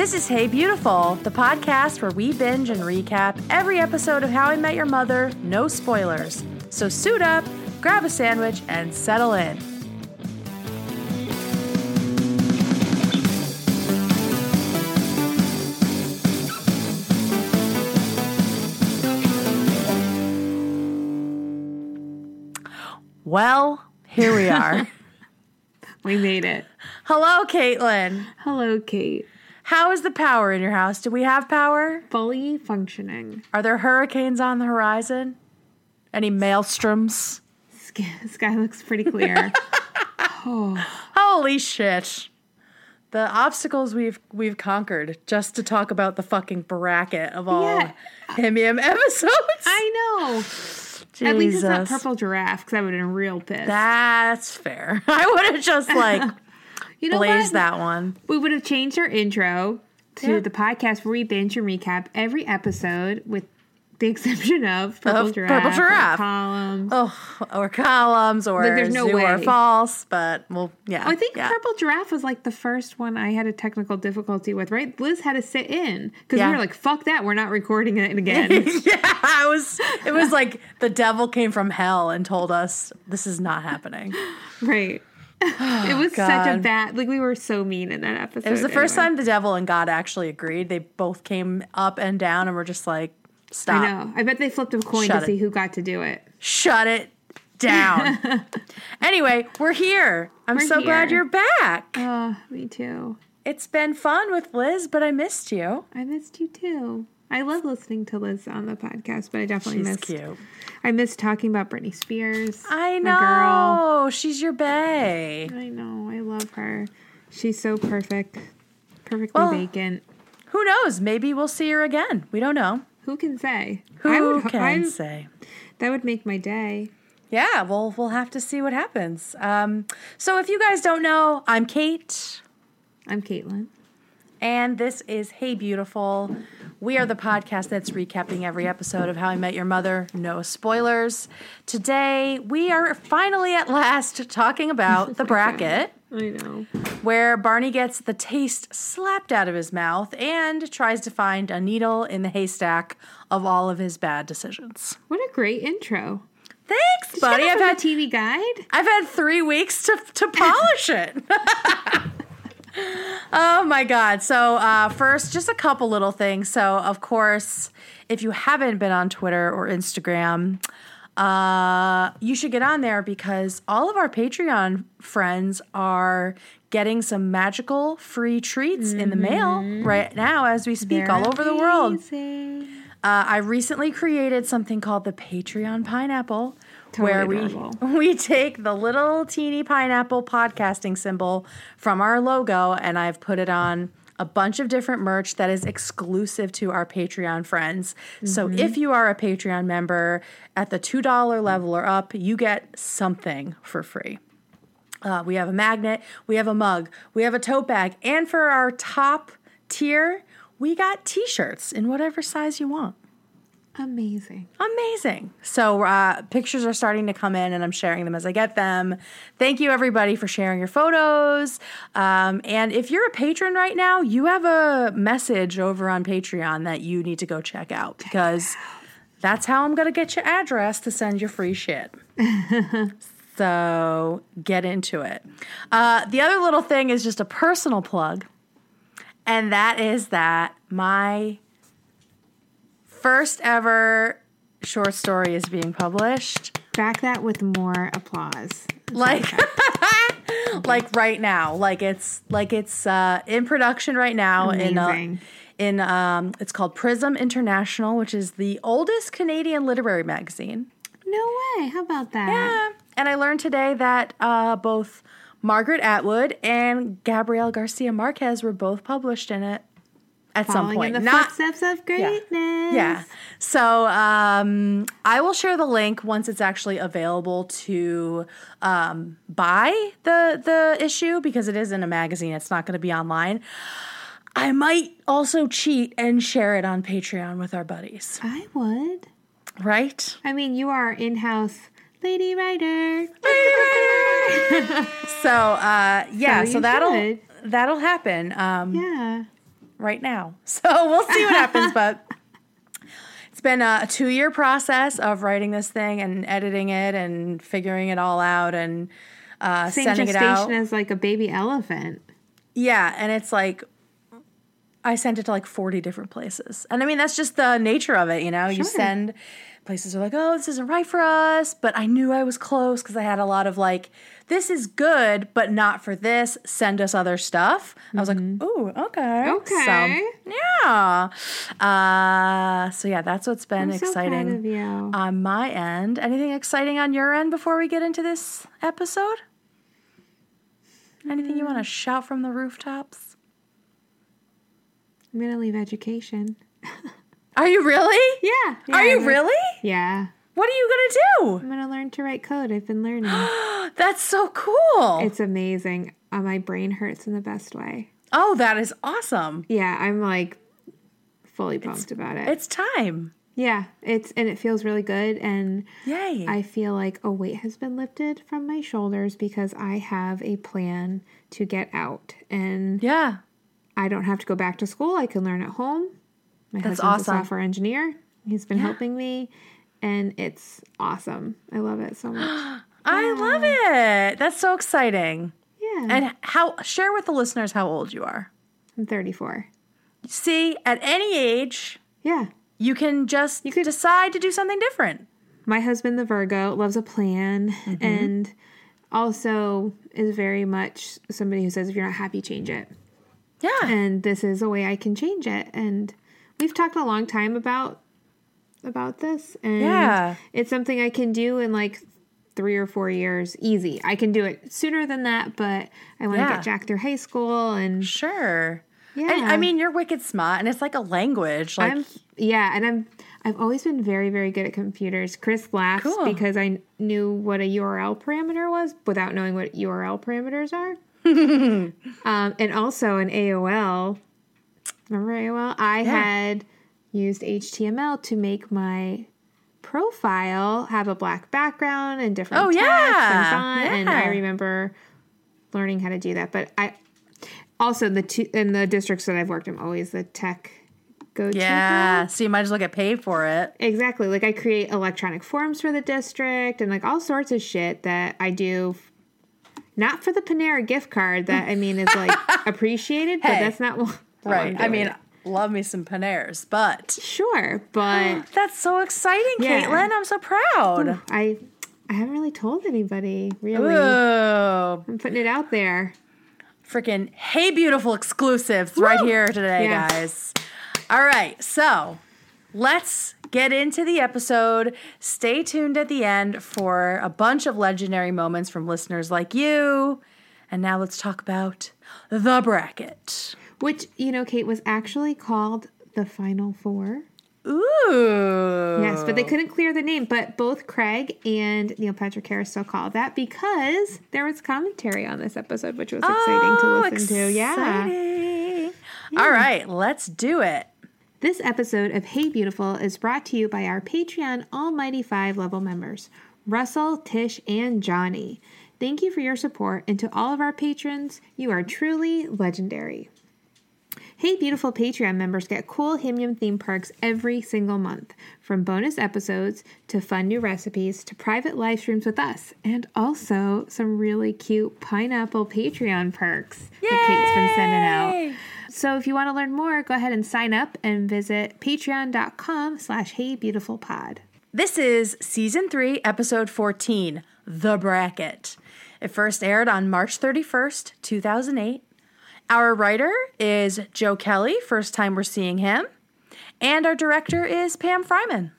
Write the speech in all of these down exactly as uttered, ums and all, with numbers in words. This is Hey Beautiful, the podcast where we binge and recap every episode of How I Met Your Mother, no spoilers. So suit up, grab a sandwich, and settle in. Well, here we are. We made it. Hello, Caitlin. Hello, Kate. How is the power in your house? Do we have power? Fully functioning. Are there hurricanes on the horizon? Any maelstroms? Sky, sky looks pretty clear. Oh. Holy shit. The obstacles we've we've conquered just to talk about the fucking bracket of all yeah. M E M episodes. I know. Jesus. At least it's not Purple Giraffe, because I would have been real pissed. That's fair. I would have just, like, you know blazed what? that one. We would have changed our intro to yeah. the podcast where we binge and recap every episode, with the exception of Purple of Giraffe. Purple Giraffe. Or Columns. Oh, or Columns, or like, there's no Zoo way. Or False, but, well, yeah. Oh, I think yeah. Purple Giraffe was, like, the first one I had a technical difficulty with, right? Liz had to sit in, because yeah. we were like, fuck that, we're not recording it again. yeah, I was, it was like the devil came from hell and told us, this is not happening. Right. Oh, it was God. such a bad, like, we were so mean in that episode. It was the anyway. first time the devil and God actually agreed. They both came up and down and were just like, stop. I know. I bet they flipped a coin Shut to it. see who got to do it. Shut it down. Anyway, we're here. I'm we're so here. glad you're back. Oh, me too. It's been fun with Liz, but I missed you. I missed you too. I love listening to Liz on the podcast, but I definitely She's missed. Cute. I miss talking about Britney Spears. I know. My girl. She's your bae. I know. I love her. She's so perfect. Perfectly well, vacant. Who knows? Maybe we'll see her again. We don't know. Who can say? Who I would, can I, say? That would make my day. Yeah, well, we'll have to see what happens. Um, so if you guys don't know, I'm Kate. I'm Caitlin. And this is Hey Beautiful. We are the podcast that's recapping every episode of How I Met Your Mother, no spoilers. Today, we are finally at last talking about the bracket. I know. Where Barney gets the taste slapped out of his mouth and tries to find a needle in the haystack of all of his bad decisions. What a great intro. Thanks, Did buddy. You I've had a T V guide. I've had three weeks to, to polish it. Oh, my God. So uh, first, just a couple little things. So, of course, if you haven't been on Twitter or Instagram, uh, you should get on there because all of our Patreon friends are getting some magical free treats mm-hmm. in the mail right now as we speak. They're all over amazing. the world. Uh, I recently created something called the Patreon Pineapple. Totally where we adorable. we take the little teeny pineapple podcasting symbol from our logo, and I've put it on a bunch of different merch that is exclusive to our Patreon friends. Mm-hmm. So if you are a Patreon member at the two dollars level or up, you get something for free. Uh, we have a magnet, we have a mug, we have a tote bag, and for our top tier, we got t-shirts in whatever size you want. Amazing. Amazing. So uh, pictures are starting to come in, and I'm sharing them as I get them. Thank you, everybody, for sharing your photos. Um, and if you're a patron right now, you have a message over on Patreon that you need to go check out because that's how I'm going to get your address to send your free shit. So get into it. Uh, the other little thing is just a personal plug, and that is that my first ever short story is being published. Back that with more applause. Like, like right now. Like it's like it's uh, in production right now. Amazing. In a, in um, it's called Prism International, which is the oldest Canadian literary magazine. No way! How about that? Yeah. And I learned today that uh, both Margaret Atwood and Gabriel Garcia Marquez were both published in it. At Following some point. In the Not, footsteps of greatness. Yeah. yeah. So um, I will share the link once it's actually available to um, buy the the issue because it is in a magazine. It's not going to be online. I might also cheat and share it on Patreon with our buddies. I would. Right? I mean, you are in-house lady writer. Lady writer. so, uh, yeah. So, so that'll, that'll happen. Um, yeah. right now. So we'll see what happens, but it's been a two-year process of writing this thing and editing it and figuring it all out and uh, sending it out. Same gestation as like a baby elephant. Yeah, and it's like I sent it to like forty different places. And I mean, that's just the nature of it, you know? Sure. You send places are like, oh, this isn't right for us. But I knew I was close because I had a lot of like, this is good, but not for this. Send us other stuff. Mm-hmm. I was like, ooh, okay. Okay. So, yeah. Uh, so, yeah, that's what's been I'm exciting so proud of you. On my end. Anything exciting on your end before we get into this episode? Mm-hmm. Anything you want to shout from the rooftops? I'm going to leave education. Are you really? Yeah. yeah Are you really? Yeah. What are you going to do? I'm going to learn to write code. I've been learning. That's so cool. It's amazing. Uh, my brain hurts in the best way. Oh, that is awesome. Yeah, I'm like fully pumped it's, about it. It's time. Yeah, it's and it feels really good. And yay. I feel like a weight has been lifted from my shoulders because I have a plan to get out. And yeah. I don't have to go back to school. I can learn at home. My That's husband's awesome. A software engineer. He's been yeah. helping me, and it's awesome. I love it so much. Yeah. I love it. That's so exciting. Yeah. And how share with the listeners how old you are. I'm thirty-four. See, at any age, yeah, you can just you could, decide to do something different. My husband, the Virgo, loves a plan, mm-hmm. and also is very much somebody who says, if you're not happy, change it. Yeah. And this is a way I can change it. And we've talked a long time about about this. And yeah. it's something I can do in like three or four years. Easy. I can do it sooner than that, but I want to yeah. get Jack through high school. And sure. Yeah. And I mean, you're wicked smart, and it's like a language. Like I'm, Yeah. And I'm, I've always been very, very good at computers. Chris laughs cool. because I knew what a U R L parameter was without knowing what U R L parameters are. um, and also in A O L, remember A O L? I yeah. had used H T M L to make my profile have a black background and different oh, text yeah. and font. Yeah. And I remember learning how to do that. But I also the two, in the districts that I've worked in, always the tech go-to. Yeah, so you might as well get paid for it. Exactly. Like I create electronic forms for the district and like all sorts of shit that I do. Not for the Panera gift card that, I mean, is, like, appreciated, hey, but that's not what right. I mean, love me some Paneras, but. Sure, but. That's so exciting, yeah. Caitlin. I'm so proud. Ooh, I I haven't really told anybody, really. Ooh. I'm putting it out there. Freaking Hey Beautiful exclusives Woo! Right here today, yeah. guys. All right, so let's get into the episode. Stay tuned at the end for a bunch of legendary moments from listeners like you. And now let's talk about the bracket. Which, you know, Kate, was actually called the Final Four. Ooh. Yes, but they couldn't clear the name. But both Craig and Neil Patrick Harris still call it that because there was commentary on this episode, which was exciting oh, to listen exciting. To. Yeah. yeah. All right, let's do it. This episode of Hey Beautiful is brought to you by our Patreon Almighty Five level members, Russell, Tish, and Johnny. Thank you for your support, and to all of our patrons, you are truly legendary. Hey Beautiful Patreon members get cool Himyum theme perks every single month, from bonus episodes to fun new recipes to private live streams with us, and also some really cute pineapple Patreon perks Yay! That Kate's been sending out. So if you want to learn more, go ahead and sign up and visit patreon.com slash heybeautifulpod. This is Season three, Episode fourteen, The Bracket. It first aired on March thirty-first, two thousand eight. Our writer is Joe Kelly, first time we're seeing him. And our director is Pam Fryman.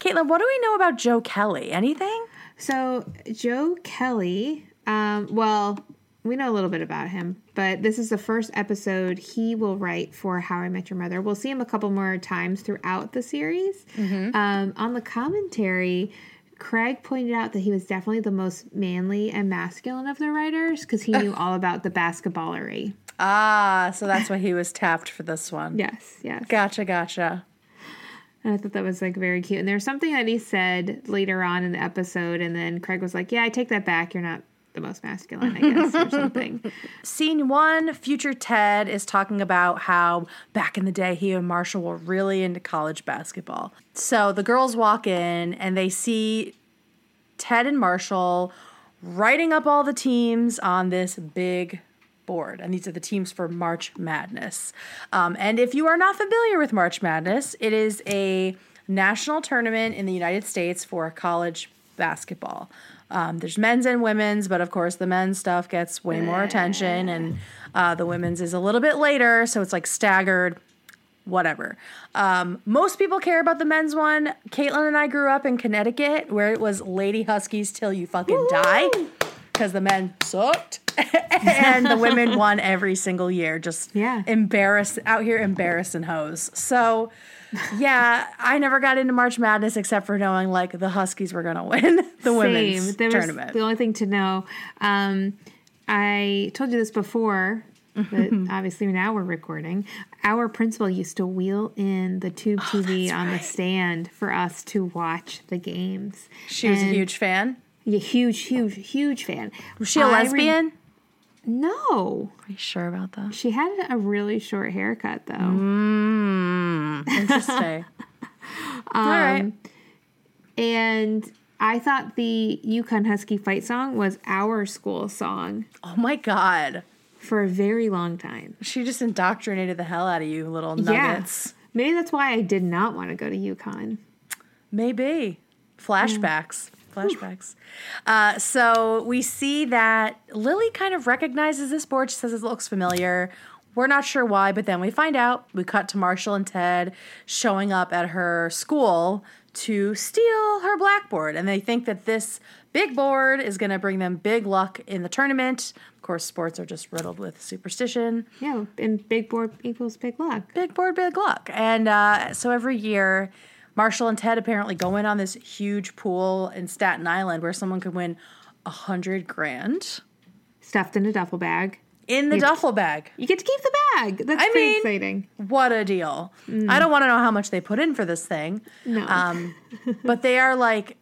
Caitlin, what do we know about Joe Kelly? Anything? So Joe Kelly, um, well... we know a little bit about him, but this is the first episode he will write for How I Met Your Mother. We'll see him a couple more times throughout the series. Mm-hmm. Um, on the commentary, Craig pointed out that he was definitely the most manly and masculine of the writers because he knew all about the basketballery. Ah, so that's why he was tapped for this one. Yes, yes. Gotcha, gotcha. And I thought that was, like, very cute. And there's something that he said later on in the episode, and then Craig was like, yeah, I take that back. You're not the most masculine, I guess, or something. Scene one, future Ted is talking about how back in the day he and Marshall were really into college basketball. So the girls walk in and they see Ted and Marshall writing up all the teams on this big board. And these are the teams for March Madness. Um, and if you are not familiar with March Madness, it is a national tournament in the United States for college basketball. Um, there's men's and women's, but of course the men's stuff gets way more attention, and uh, the women's is a little bit later, so it's like staggered, whatever. Um, most people care about the men's one. Caitlin and I grew up in Connecticut, where it was Lady Huskies till you fucking Woo-hoo! die, because the men sucked, and the women won every single year. Just yeah. embarrass out here embarrassing hoes. So yeah, I never got into March Madness except for knowing like the Huskies were going to win the Same. women's there tournament. Was the only thing to know. Um, I told you this before, but obviously now we're recording. Our principal used to wheel in the tube oh, T V on right. the stand for us to watch the games. She was and a huge fan? Yeah, huge, huge, huge fan. Was she a I lesbian? Re- No. Are you sure about that? She had a really short haircut, though. Mm, interesting. um, All right. And I thought the UConn Husky fight song was our school song. Oh, my God. For a very long time. She just indoctrinated the hell out of you, little nuggets. Yeah. Maybe that's why I did not want to go to UConn. Maybe. Flashbacks. Mm. Flashbacks. Uh, so we see that Lily kind of recognizes this board. She says it looks familiar. We're not sure why, but then we find out. We cut to Marshall and Ted showing up at her school to steal her blackboard. And they think that this big board is going to bring them big luck in the tournament. Of course, sports are just riddled with superstition. Yeah, and big board equals big luck. Big board, big luck. And uh, so every year, Marshall and Ted apparently go in on this huge pool in Staten Island where someone could win a hundred grand. Stuffed in a duffel bag. In the you duffel bag. You get to keep the bag. That's I pretty mean, exciting. What a deal. Mm. I don't want to know how much they put in for this thing. No. Um, but they are like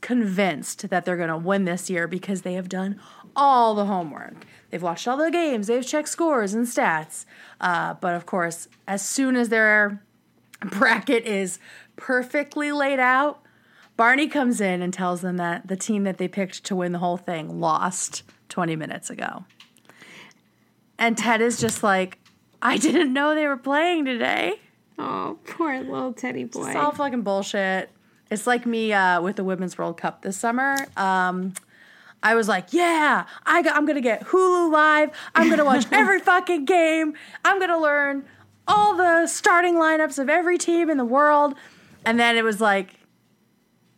convinced that they're going to win this year because they have done all the homework. They've watched all the games. They've checked scores and stats. Uh, but of course, as soon as their bracket is perfectly laid out, Barney comes in and tells them that the team that they picked to win the whole thing lost twenty minutes ago. And Ted is just like, I didn't know they were playing today. Oh, poor little Teddy boy. It's all fucking bullshit. It's like me uh, with the Women's World Cup this summer. Um, I was like, yeah, I got, I'm going to get Hulu Live. I'm going to watch every fucking game. I'm going to learn all the starting lineups of every team in the world. And then it was like,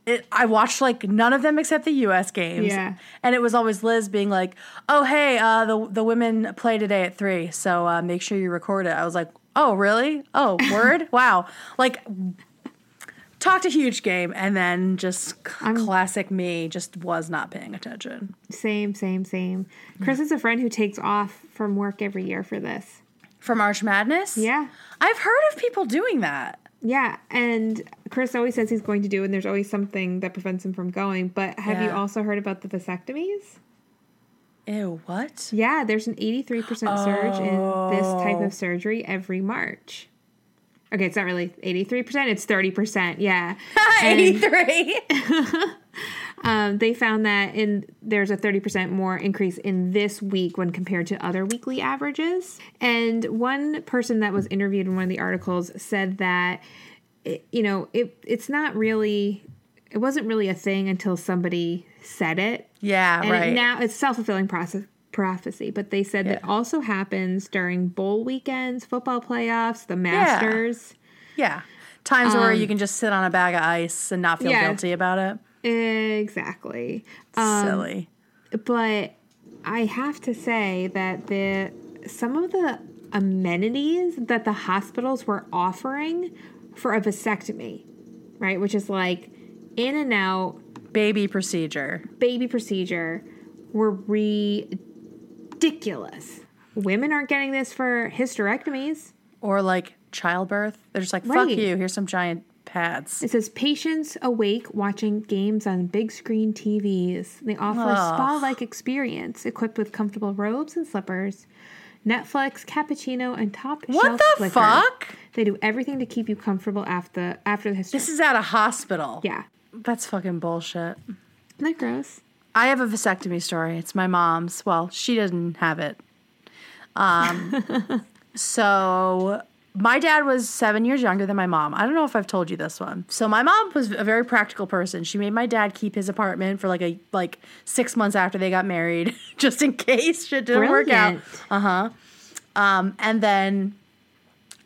it, I watched like none of them except the U S games. Yeah. And it was always Liz being like, oh, hey, uh, the the women play today at three, so uh, make sure you record it. I was like, oh, really? Oh, word? Wow. Like, talked a huge game, and then just c- classic me, just was not paying attention. Same, same, same. Chris is a friend who takes off from work every year for this. For March Madness? Yeah. I've heard of people doing that. Yeah, and Chris always says he's going to do, and there's always something that prevents him from going. But have yeah. you also heard about the vasectomies? Ew, what? Yeah, there's an eighty-three percent oh. surge in this type of surgery every March. Okay, it's not really eighty-three percent, it's thirty percent, yeah. eighty-three! Um, they found that in there's a thirty percent more increase in this week when compared to other weekly averages. And one person that was interviewed in one of the articles said that, it, you know, it it's not really, it wasn't really a thing until somebody said it. Yeah, and right. It now it's self-fulfilling process. Prophecy, but they said yeah. that also happens during bowl weekends, football playoffs, the Masters. Yeah, yeah. Times um, where you can just sit on a bag of ice and not feel yeah, guilty about it. Exactly. Um, Silly. But I have to say that the some of the amenities that the hospitals were offering for a vasectomy, right, which is like in and out baby procedure, baby procedure, were re. ridiculous. Women aren't getting this for hysterectomies. Or like childbirth. They're just like, fuck right. you, here's some giant pads. It says patients awake watching games on big screen T Vs. They offer oh. a spa-like experience equipped with comfortable robes and slippers, Netflix, cappuccino, and top what shelf the liquor. Fuck? They do everything to keep you comfortable after after the history. This is at a hospital. Yeah. That's fucking bullshit. Isn't that gross? I have a vasectomy story. It's my mom's. Well, she doesn't have it. Um, so my dad was seven years younger than my mom. I don't know if I've told you this one. So my mom was a very practical person. She made my dad keep his apartment for like a like six months after they got married, just in case shit didn't Brilliant. work out. Uh-huh. Um, and then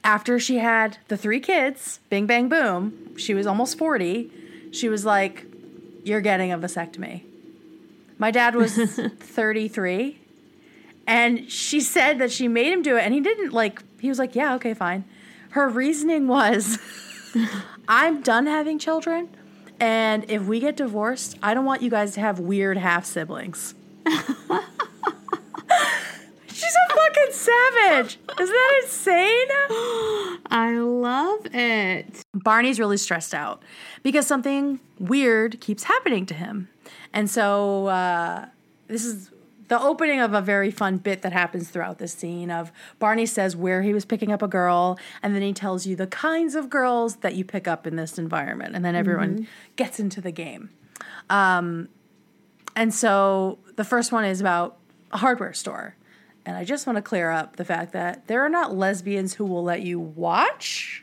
after she had the three kids, bing, bang, boom, she was almost forty. She was like, you're getting a vasectomy. My dad was thirty-three, and she said that she made him do it, and he didn't, like, he was like, yeah, okay, fine. Her reasoning was, I'm done having children, and if we get divorced, I don't want you guys to have weird half-siblings. She's a fucking savage. Isn't that insane? I love it. Barney's really stressed out because something weird keeps happening to him. And so uh, this is the opening of a very fun bit that happens throughout this scene of Barney says where he was picking up a girl, and then he tells you the kinds of girls that you pick up in this environment, and then everyone mm-hmm. gets into the game. Um, and so the first one is about a hardware store. And I just want to clear up the fact that there are not lesbians who will let you watch.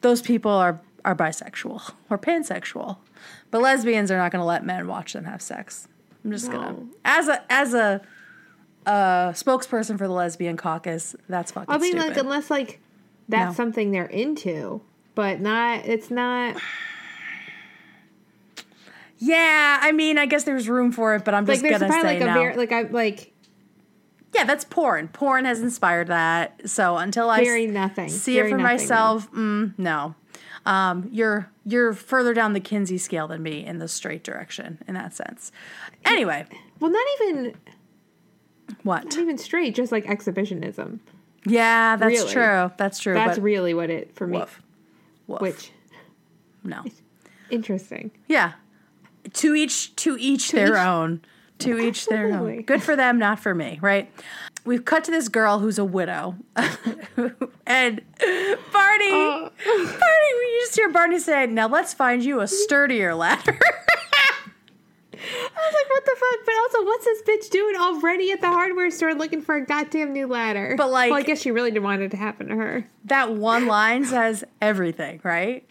Those people are, are bisexual or pansexual. But lesbians are not going to let men watch them have sex. I'm just no. going to... As a as a uh, spokesperson for the lesbian caucus, that's fucking stupid. I mean, stupid. like, unless, like, that's no. something they're into. But not... It's not... Yeah, I mean, I guess there's room for it, but I'm just like, going to say like a no. Very, like, I, like... Yeah, that's porn. Porn has inspired that. So until I Very nothing. see Very it for nothing, myself, no. Mm, no. Um, you're you're further down the Kinsey scale than me in the straight direction in that sense. Anyway. Well, not even... What? Not even straight, just like exhibitionism. Yeah, that's really. true. That's true. That's but really what it, for me. Woof. Woof. Which. No. Interesting. Yeah. To each, to each to their each- own. To each Absolutely. their own. Good for them, not for me, right? We've cut to this girl who's a widow. And Barney, uh, Barney, we just hear Barney say, now let's find you a sturdier ladder. I was like, what the fuck? But also, what's this bitch doing already at the hardware store looking for a goddamn new ladder? But like, well, I guess she really didn't want it to happen to her. That one line says everything, right?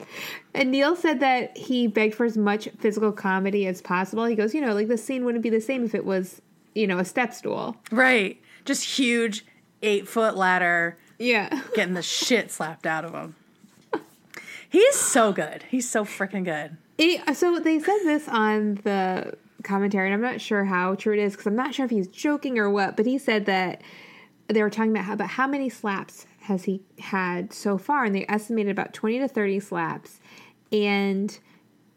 And Neil said that he begged for as much physical comedy as possible. He goes, you know, like the scene wouldn't be the same if it was, you know, a step stool. Right. Just huge eight foot ladder. Yeah. Getting the shit slapped out of him. He's so good. He's so freaking good. It, so they said this on the commentary, and I'm not sure how true it is because I'm not sure if he's joking or what, but he said that they were talking about how, about how many slaps has he had so far, and they estimated about twenty to thirty slaps, and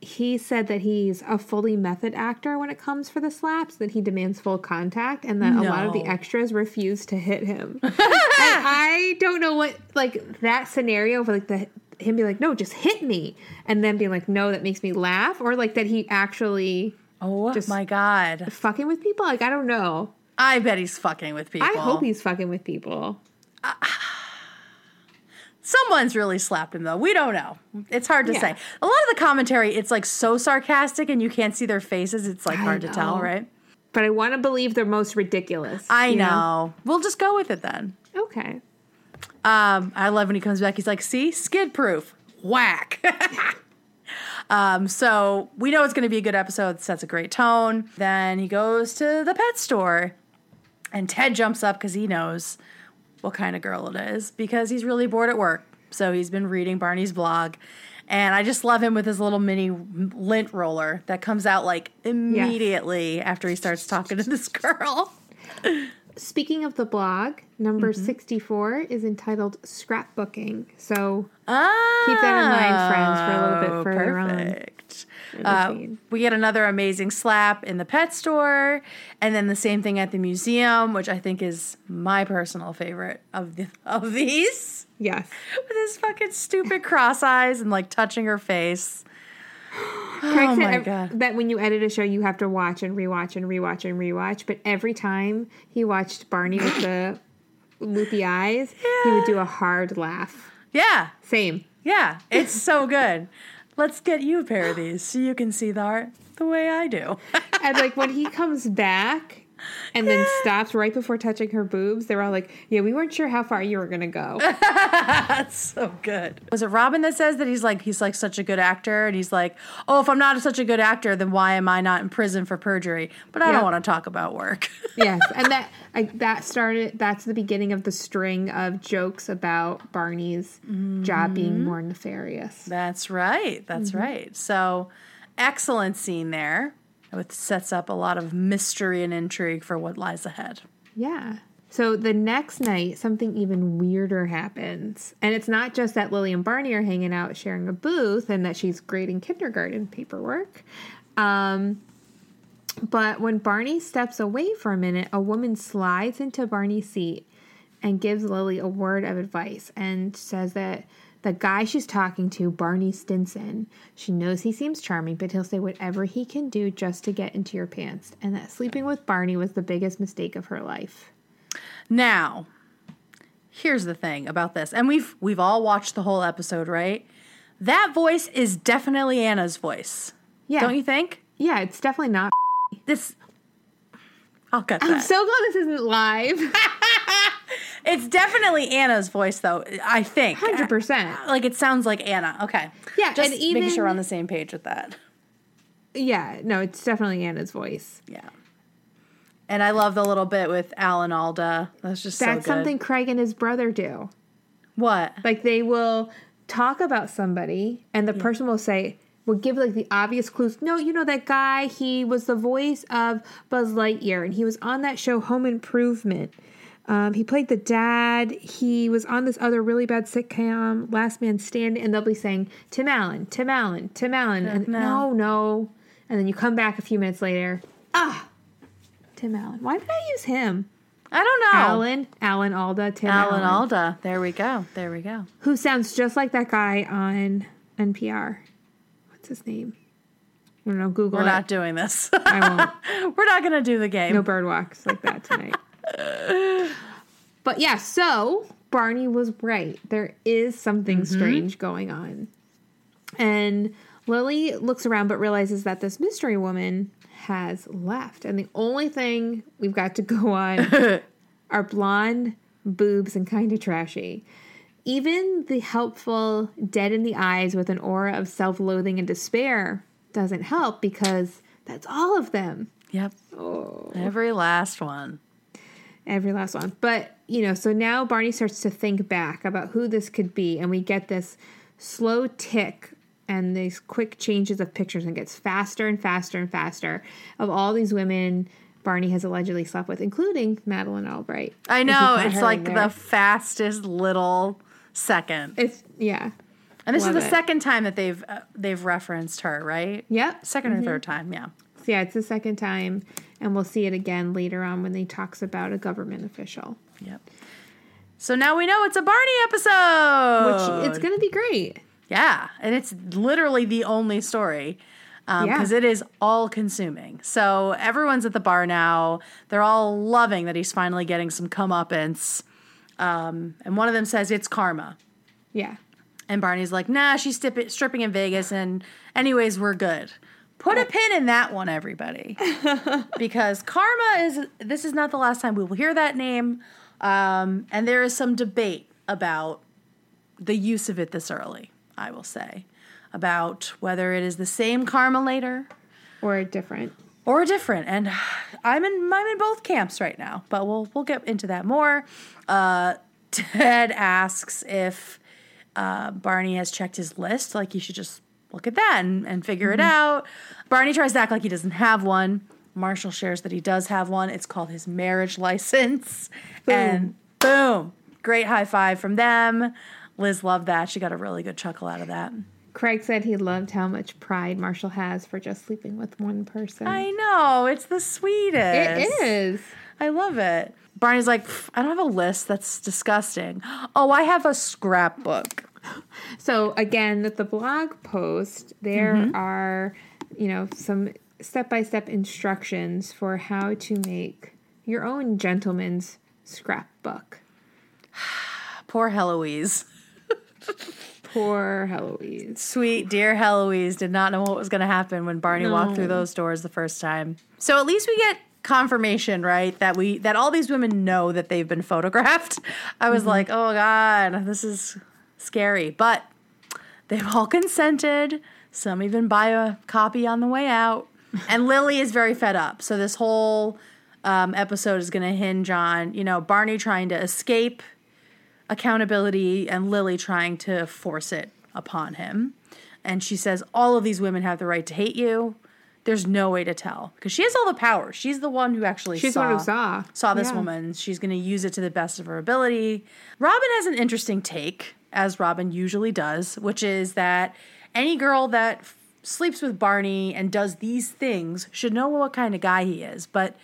he said that he's a fully method actor when it comes for the slaps, that he demands full contact, and that no. a lot of the extras refuse to hit him. And I don't know what, like, that scenario for, like, the... him be like, no, just hit me, and then be like, no, that makes me laugh, or like that he actually oh just my god fucking with people. Like, I don't know. I bet he's fucking with people. I hope he's fucking with people. Uh, someone's really slapped him though. We don't know. It's hard to yeah. say. A lot of the commentary, it's like so sarcastic and you can't see their faces. It's like I hard know. to tell, right? But I want to believe they're most ridiculous. I you know. know. We'll just go with it then. Okay. Um, I love when he comes back. He's like, see, skid proof. Whack. um, so we know it's going to be a good episode. It sets a great tone. Then he goes to the pet store. And Ted jumps up because he knows what kind of girl it is. Because he's really bored at work. So he's been reading Barney's blog. And I just love him with his little mini lint roller that comes out like immediately yes. after he starts talking to this girl. Speaking of the blog, number mm-hmm. sixty-four is entitled Scrapbooking. So oh, keep that in mind, friends, for a little bit further perfect. on. perfect. Uh, we get another amazing slap in the pet store, and then the same thing at the museum, which I think is my personal favorite of the, of these. Yes. With his fucking stupid cross eyes and, like, touching her face. Craig oh said my God. That when you edit a show, you have to watch and rewatch and rewatch and rewatch. But every time he watched Barney with the loopy eyes, yeah. he would do a hard laugh. Yeah. Same. Yeah. It's so good. Let's get you a pair of these so you can see the art the way I do. And, like, when he comes back and yeah. then stops right before touching her boobs, they were all like, yeah, we weren't sure how far you were going to go. That's so good. Was it Robin that says that he's, like, he's, like, such a good actor? And he's like, oh, if I'm not such a good actor, then why am I not in prison for perjury? But I yeah. don't want to talk about work. Yes. And that I, that started, that's the beginning of the string of jokes about Barney's mm-hmm. job being more nefarious. That's right. That's mm-hmm. right. So, excellent scene there. It sets up a lot of mystery and intrigue for what lies ahead. Yeah. So the next night, something even weirder happens. And it's not just that Lily and Barney are hanging out sharing a booth and that she's grading kindergarten paperwork. Um, but when Barney steps away for a minute, a woman slides into Barney's seat and gives Lily a word of advice and says that the guy she's talking to, Barney Stinson, she knows he seems charming, but he'll say whatever he can do just to get into your pants. And that sleeping with Barney was the biggest mistake of her life. Now, here's the thing about this. And we've we've all watched the whole episode, right? That voice is definitely Anna's voice. Yeah. Don't you think? Yeah, it's definitely not this. I'll cut that. I'm so glad this isn't live. It's definitely Anna's voice, though, I think. one hundred percent. Like, it sounds like Anna. Okay. Yeah. Just and even, making sure we're on the same page with that. Yeah. No, it's definitely Anna's voice. Yeah. And I love the little bit with Al and Alda. That's just That's so good. That's something Craig and his brother do. What? Like, they will talk about somebody, and the yeah. person will say, will give, like, the obvious clues. No, you know that guy, he was the voice of Buzz Lightyear, and he was on that show Home Improvement. Um, he played the dad. He was on this other really bad sitcom, Last Man Standing, and they'll be saying, Tim Allen, Tim Allen, Tim Allen. And no, no. And then you come back a few minutes later. Ah, Tim Allen. Why did I use him? I don't know. Allen, Alan Alda, Tim Allen. Alan Alda. There we go. There we go. Who sounds just like that guy on N P R. What's his name? I don't know. Google it. We're not doing this. I won't. We're not going to do the game. No bird walks like that tonight. But yeah, so Barney was right. There is something mm-hmm. strange going on. And Lily looks around but realizes that this mystery woman has left. And the only thing we've got to go on are blonde boobs and kind of trashy. Even the helpful dead in the eyes with an aura of self-loathing and despair doesn't help because that's all of them. Yep. Oh. Every last one. Every last one. But, you know, so now Barney starts to think back about who this could be. And we get this slow tick and these quick changes of pictures. And it gets faster and faster and faster of all these women Barney has allegedly slept with, including Madeline Albright. I know. It's like the fastest little second. It's yeah. And this is the second time that they've uh, they've referenced her, right? Yep. Second mm-hmm. or third time, yeah. Yeah, it's the second time, and we'll see it again later on when he talks about a government official. Yep. So now we know it's a Barney episode. Which, it's going to be great. Yeah, and it's literally the only story because um, yeah. it is all-consuming. So everyone's at the bar now. They're all loving that he's finally getting some comeuppance, um, and one of them says it's karma. Yeah. And Barney's like, nah, she's stip- stripping in Vegas, and anyways, we're good. Put a pin in that one, everybody, because karma is, this is not the last time we will hear that name, um, and there is some debate about the use of it this early, I will say, about whether it is the same karma later. Or different. Or different, and I'm in I'm in both camps right now, but we'll, we'll get into that more. Uh, Ted asks if uh, Barney has checked his list, like he should just look at that and, and figure it mm-hmm. out. Barney tries to act like he doesn't have one. Marshall shares that he does have one. It's called his marriage license. Boom. And boom. Great high five from them. Liz loved that. She got a really good chuckle out of that. Craig said he loved how much pride Marshall has for just sleeping with one person. I know. It's the sweetest. It is. I love it. Barney's like, I don't have a list. That's disgusting. Oh, I have a scrapbook. So, again, at the blog post, there mm-hmm. are, you know, some step-by-step instructions for how to make your own gentleman's scrapbook. Poor Heloise. Poor Heloise. Sweet, dear Heloise did not know what was going to happen when Barney no. walked through those doors the first time. So at least we get confirmation, right, that we that all these women know that they've been photographed. I was mm-hmm. like, oh, God, this is scary. But they've all consented. Some even buy a copy on the way out. And Lily is very fed up. So this whole um, episode is going to hinge on, you know, Barney trying to escape accountability and Lily trying to force it upon him. And she says, all of these women have the right to hate you. There's no way to tell. Because she has all the power. She's the one who actually She's saw, the one who saw. saw this yeah. woman. She's going to use it to the best of her ability. Robin has an interesting take, as Robin usually does, which is that any girl that f- sleeps with Barney and does these things should know what kind of guy he is. But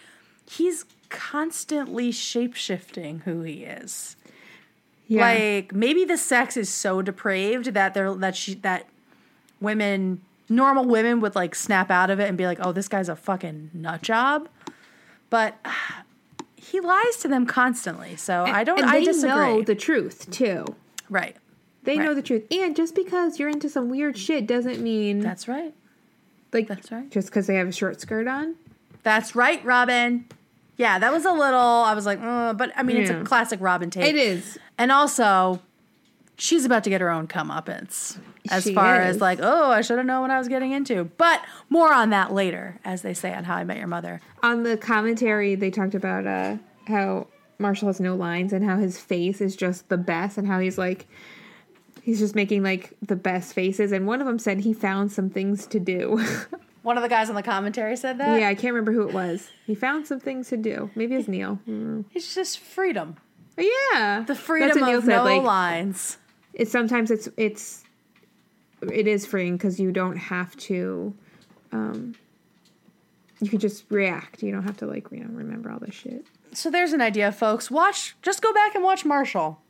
he's constantly shape-shifting who he is. Yeah. Like, maybe the sex is so depraved that they're that she that women, normal women would, like, snap out of it and be like, oh, this guy's a fucking nut job. But uh, he lies to them constantly, so and, I don't, and I disagree. They know the truth, too. Right. They right. know the truth. And just because you're into some weird shit doesn't mean... That's right. Like, that's right. Just because they have a short skirt on? That's right, Robin. Yeah, that was a little... I was like, uh, but, I mean, yeah. it's a classic Robin take. It is. And also, she's about to get her own comeuppance as she far is. as like, oh, I should have known what I was getting into. But more on that later, as they say on How I Met Your Mother. On the commentary, they talked about uh, how Marshall has no lines and how his face is just the best and how he's like... He's just making, like, the best faces. And one of them said he found some things to do. One of the guys on the commentary said that? Yeah, I can't remember who it was. He found some things to do. Maybe it's Neil. Mm. It's just freedom. Yeah. The freedom of no like, lines. It's sometimes it's, it's, it is freeing because you don't have to, um, you can just react. You don't have to, like, you know, remember all this shit. So there's an idea, folks. Watch, just go back and watch Marshall.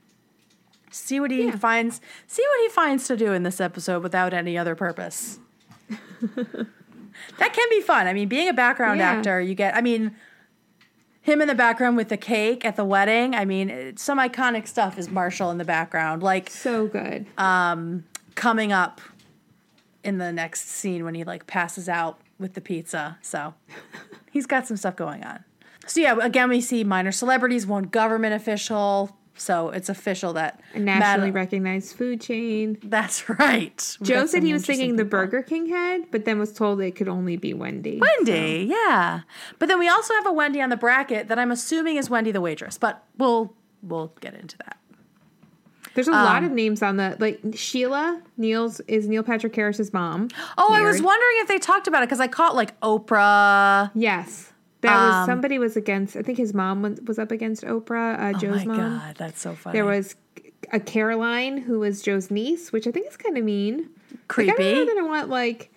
See what he yeah. finds. See what he finds to do in this episode without any other purpose. That can be fun. I mean, being a background yeah. actor, you get. I mean, him in the background with the cake at the wedding. I mean, some iconic stuff is Marshall in the background, like so good. Um, coming up in the next scene when he like passes out with the pizza. So he's got some stuff going on. So yeah, again, we see minor celebrities, one government official. So it's official that... A nationally Mad- recognized food chain. That's right. Joe That's said he was thinking the Burger King head, but then was told it could only be Wendy. Wendy, so. yeah. But then we also have a Wendy on the bracket that I'm assuming is Wendy the waitress, but we'll we'll get into that. There's a um, lot of names on the... Like, Sheila Neil's is Neil Patrick Harris's mom. Oh, Weird. I was wondering if they talked about it, because I caught, like, Oprah. Yes. That was, um, somebody was against, I think his mom was up against Oprah, uh, Joe's mom. Oh my mom. God, that's so funny. There was a Caroline who was Joe's niece, which I think is kind of mean. Creepy. Like, I don't know that I want, like,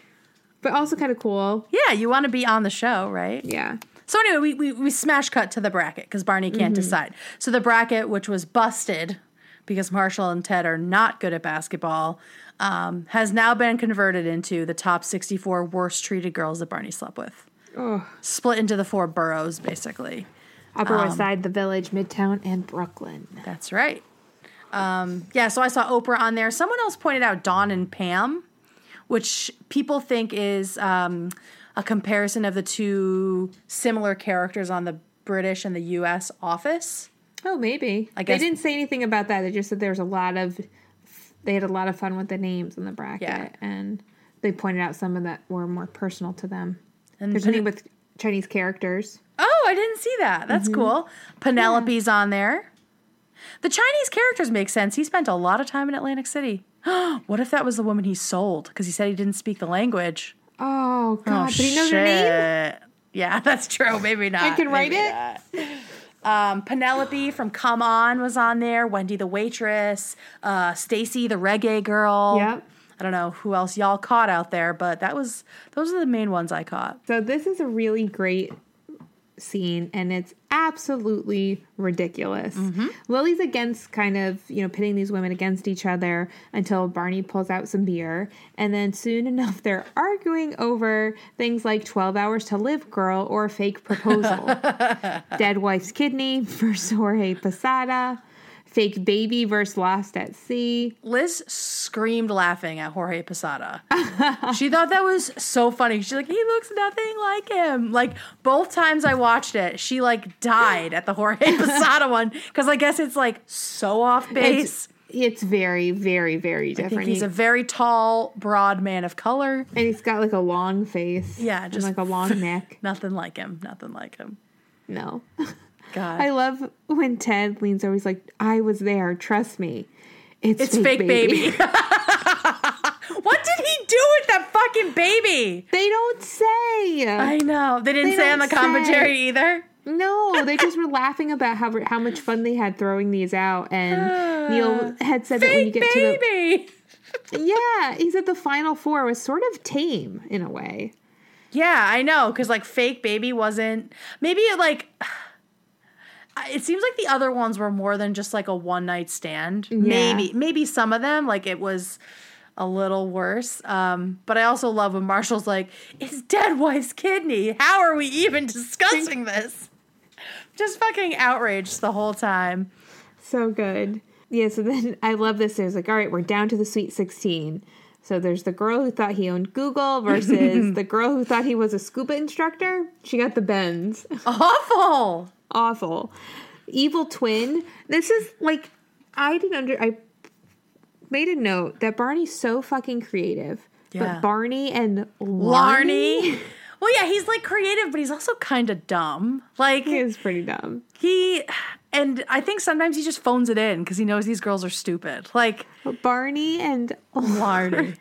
but also kind of cool. Yeah, you want to be on the show, right? Yeah. So anyway, we, we, we smash cut to the bracket because Barney can't mm-hmm. decide. So the bracket, which was busted because Marshall and Ted are not good at basketball, um, has now been converted into the top sixty-four worst treated girls that Barney slept with. Oh. Split into the four boroughs, basically. Upper West um, Side, the Village, Midtown, and Brooklyn. That's right. Um, yeah, so I saw Oprah on there. Someone else pointed out Dawn and Pam, which people think is um, a comparison of the two similar characters on the British and the U S office. Oh, maybe. I guess. They didn't say anything about that. They just said there was a lot of... They had a lot of fun with the names in the bracket. Yeah. And they pointed out some of that were more personal to them. And There's something Pen- with Chinese characters. Oh, I didn't see that. That's mm-hmm. cool. Penelope's yeah. on there. The Chinese characters make sense. He spent a lot of time in Atlantic City. What if that was the woman he sold? Because he said he didn't speak the language. Oh, God. Oh, but he knows her name? Yeah, that's true. Maybe not. I can write Maybe it. Um, Penelope from Come On was on there. Wendy the waitress. Uh, Stacy the reggae girl. Yep. I don't know who else y'all caught out there, but that was those are the main ones I caught. So this is a really great scene, and it's absolutely ridiculous. Mm-hmm. Lily's against kind of, you know, pitting these women against each other until Barney pulls out some beer, and then soon enough they're arguing over things like twelve hours to live girl or fake proposal, dead wife's kidney versus Jorge Posada, fake baby versus lost at sea. Liz screamed laughing at Jorge Posada. She thought that was so funny. She's like, he looks nothing like him. Like, both times I watched it, she, like, died at the Jorge Posada one because I guess it's, like, so off base. It's, it's very, very, very different. I think he's a very tall, broad man of color. And he's got, like, a long face. Yeah. Just and, like, a long neck. Nothing like him. Nothing like him. No. God. I love when Ted leans over. He's like, I was there. Trust me. It's, it's fake, fake baby. baby. What did he do with that fucking baby? They don't say. I know. They didn't they say on the commentary say. either. No, they just were laughing about how how much fun they had throwing these out. And uh, Neil had said that when you get baby. to the... Yeah, he said the final four was sort of tame in a way. Yeah, I know. Because, like, fake baby wasn't... Maybe it, like... It seems like the other ones were more than just, like, a one-night stand. Yeah. Maybe. Maybe some of them, like, it was a little worse. Um, but I also love when Marshall's like, it's dead wife's kidney. How are we even discussing this? Just fucking outraged the whole time. So good. Yeah, so then I love this. It was like, all right, we're down to the Sweet sixteen. So there's the girl who thought he owned Google versus the girl who thought he was a scuba instructor. She got the bends. Awful. Awful. Evil twin. This is like, I didn't under, I made a note that Barney's so fucking creative. Yeah. But Barney and Larnie. Larnie. Well, yeah, he's like creative, but he's also kind of dumb. Like, he is pretty dumb. He, and I think sometimes he just phones it in because he knows these girls are stupid. Like, Barney and Larnie.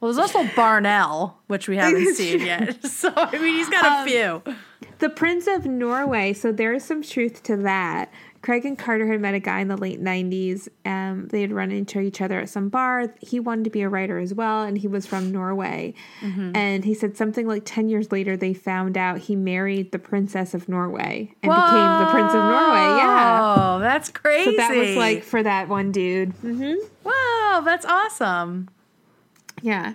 Well, there's also Barnell, which we haven't seen yet. So, I mean, he's got a um, few. The Prince of Norway, so there is some truth to that. Craig and Carter had met a guy in the late nineties. Um, they had run into each other at some bar. He wanted to be a writer as well, and he was from Norway. Mm-hmm. And he said something like ten years later, they found out he married the Princess of Norway and Whoa! became the Prince of Norway. Yeah. Oh, that's crazy. So that was like for that one dude. Mm-hmm. Wow, that's awesome. Yeah.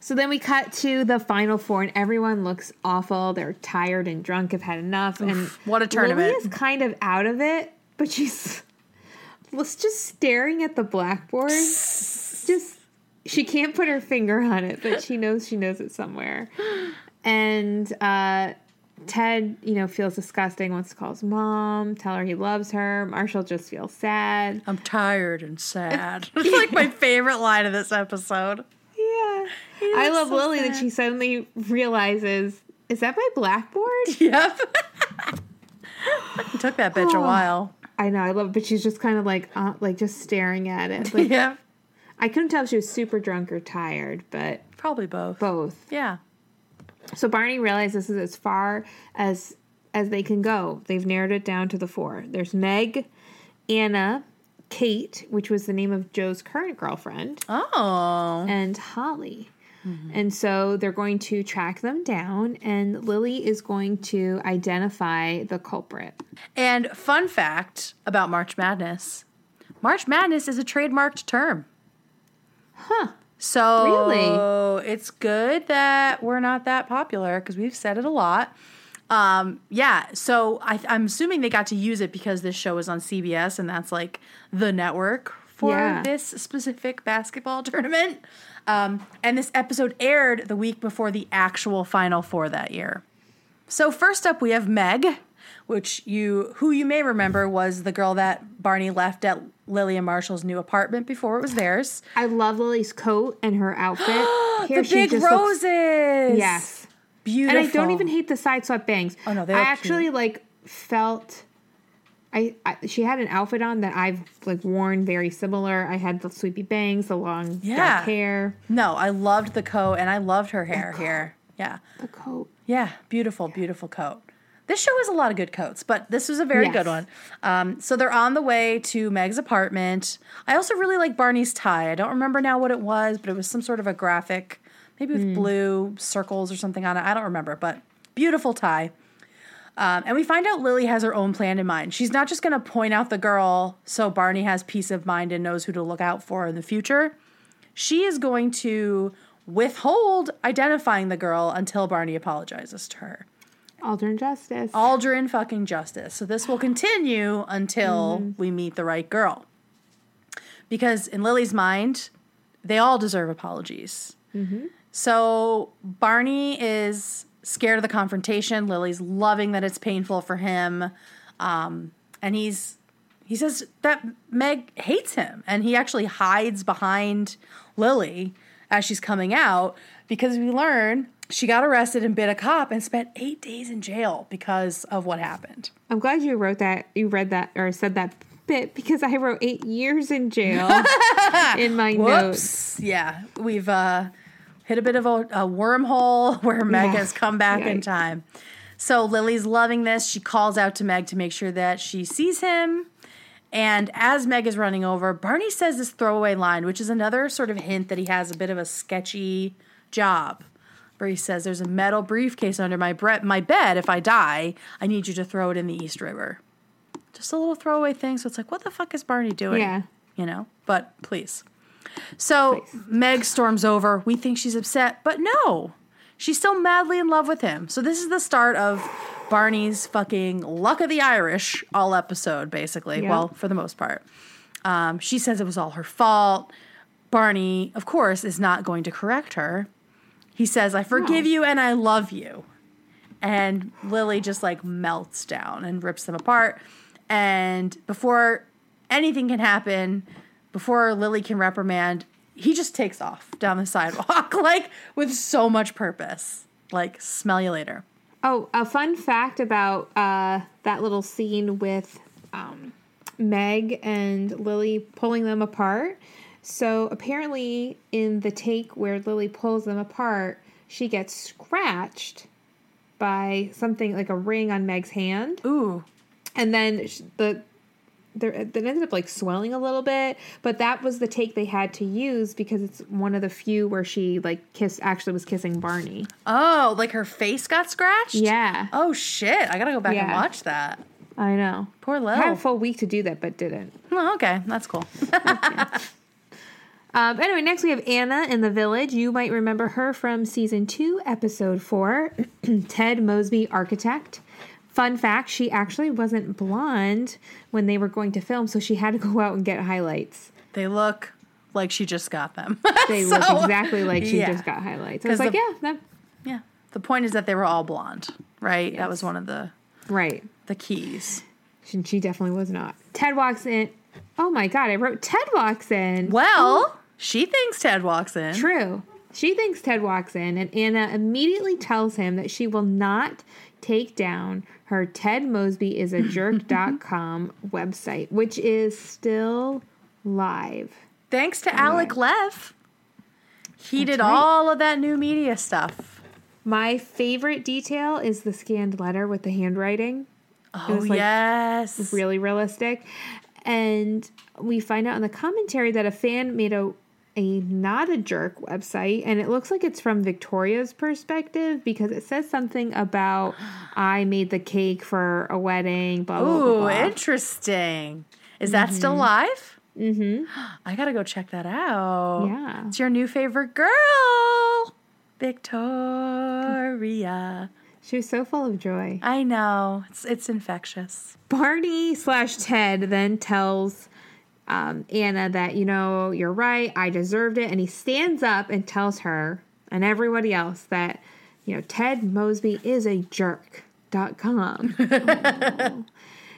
So then we cut to the final four, and everyone looks awful. They're tired and drunk, have had enough. Oof, and what a tournament. Lily is kind of out of it, but she's was just staring at the blackboard. Just she can't put her finger on it, but she knows she knows it somewhere. And uh, Ted, you know, feels disgusting, wants to call his mom, tell her he loves her. Marshall just feels sad. I'm tired and sad. It's like my favorite line of this episode. Yeah. I love so Lily sad. That she suddenly realizes, is that my blackboard? Yep. It took that bitch oh, a while. I know, I love it, but she's just kind of like, uh, like just staring at it. Like, yep. I couldn't tell if she was super drunk or tired, but... Probably both. Both. Yeah. So Barney realizes this is as far as as they can go. They've narrowed it down to the four. There's Meg, Anna... Kate, which was the name of Joe's current girlfriend. Oh. And Holly. Mm-hmm. And so they're going to track them down, and Lily is going to identify the culprit. And fun fact about March Madness. March Madness is a trademarked term. Huh. So really? It's good that we're not that popular because we've said it a lot. Um, yeah, so I, I'm assuming they got to use it because this show is on C B S, and that's, like, the network for yeah. this specific basketball tournament. Um, and this episode aired the week before the actual Final Four that year. So first up, we have Meg, which you, who you may remember was the girl that Barney left at Lily and Marshall's new apartment before it was theirs. I love Lily's coat and her outfit. Here, the big roses! Looks, yes. Beautiful. And I don't even hate the side swept bangs. Oh, no, they I actually, cute. like, felt... I, I She had an outfit on that I've, like, worn very similar. I had the sweepy bangs, the long yeah. dark hair. No, I loved the coat, and I loved her hair here. Yeah. The coat. Yeah, beautiful, yeah. beautiful coat. This show has a lot of good coats, but this was a very yes. good one. Um, so they're on the way to Meg's apartment. I also really like Barney's tie. I don't remember now what it was, but it was some sort of a graphic, maybe with mm. blue circles or something on it. I don't remember, but beautiful tie. Um, and we find out Lily has her own plan in mind. She's not just going to point out the girl so Barney has peace of mind and knows who to look out for in the future. She is going to withhold identifying the girl until Barney apologizes to her. Aldrin Justice. Aldrin fucking Justice. So this will continue until mm. we meet the right girl. Because in Lily's mind, they all deserve apologies. Mm-hmm. So Barney is scared of the confrontation. Lily's loving that it's painful for him. Um, and he's he says that Meg hates him. And he actually hides behind Lily as she's coming out because we learn she got arrested and bit a cop and spent eight days in jail because of what happened. I'm glad you wrote that, you read that, or said that bit because I wrote eight years in jail in my Whoops. notes. Yeah, we've uh, hit a bit of a, a wormhole where Meg yeah. has come back yeah. in time. So Lily's loving this. She calls out to Meg to make sure that she sees him. And as Meg is running over, Barney says this throwaway line, which is another sort of hint that he has a bit of a sketchy job, where he says, there's a metal briefcase under my bre- my bed. If I die, I need you to throw it in the East River. Just a little throwaway thing. So it's like, what the fuck is Barney doing? Yeah. You know, but please. So please. Meg storms over. We think she's upset, but no. She's still madly in love with him. So this is the start of Barney's fucking luck of the Irish all episode, basically. Yep. Well, for the most part. Um, she says it was all her fault. Barney, of course, is not going to correct her. He says, I forgive oh. you and I love you. And Lily just like melts down and rips them apart. And before anything can happen, before Lily can reprimand, he just takes off down the sidewalk, like with so much purpose. Like, smell you later. Oh, a fun fact about uh, that little scene with um, Meg and Lily pulling them apart. So apparently in the take where Lily pulls them apart, she gets scratched by something like a ring on Meg's hand. Ooh. And then the... It ended up, like, swelling a little bit, but that was the take they had to use because it's one of the few where she, like, kissed, actually was kissing Barney. Oh, like her face got scratched? Yeah. Oh, shit. I gotta go back yeah. and watch that. I know. Poor Lil. I had a full week to do that, but didn't. Oh, okay. That's cool. yeah. um, anyway, next we have Anna in the village. You might remember her from season two, episode four, Ted Mosby, Architect. Fun fact, she actually wasn't blonde when they were going to film, so she had to go out and get highlights. They look like she just got them. They so, look exactly like she yeah. just got highlights. I was like, the, yeah. That, yeah. The point is that they were all blonde, right? Yes. That was one of the right the keys. She, she definitely was not. Ted walks in. Oh, my God. I wrote Ted walks in. Well, oh. she thinks Ted walks in. True. She thinks Ted walks in, and Anna immediately tells him that she will not take down her Ted Mosby is a jerk dot com website, which is still live. Thanks to Alec Leff. He That's did right. all of that new media stuff. My favorite detail is the scanned letter with the handwriting. Oh, it was like yes. really realistic. And we find out in the commentary that a fan made a a not a jerk website, and it looks like it's from Victoria's perspective because it says something about I made the cake for a wedding, blah, blah, blah, blah. Ooh, interesting. Is that mm-hmm. still live? Mm-hmm. I gotta go check that out. Yeah. It's your new favorite girl, Victoria. She was so full of joy. I know. It's, it's infectious. Barney slash Ted then tells Um, Anna that, you know, you're right, I deserved it. And he stands up and tells her and everybody else that, you know, Ted Mosby is a jerk dot com. oh.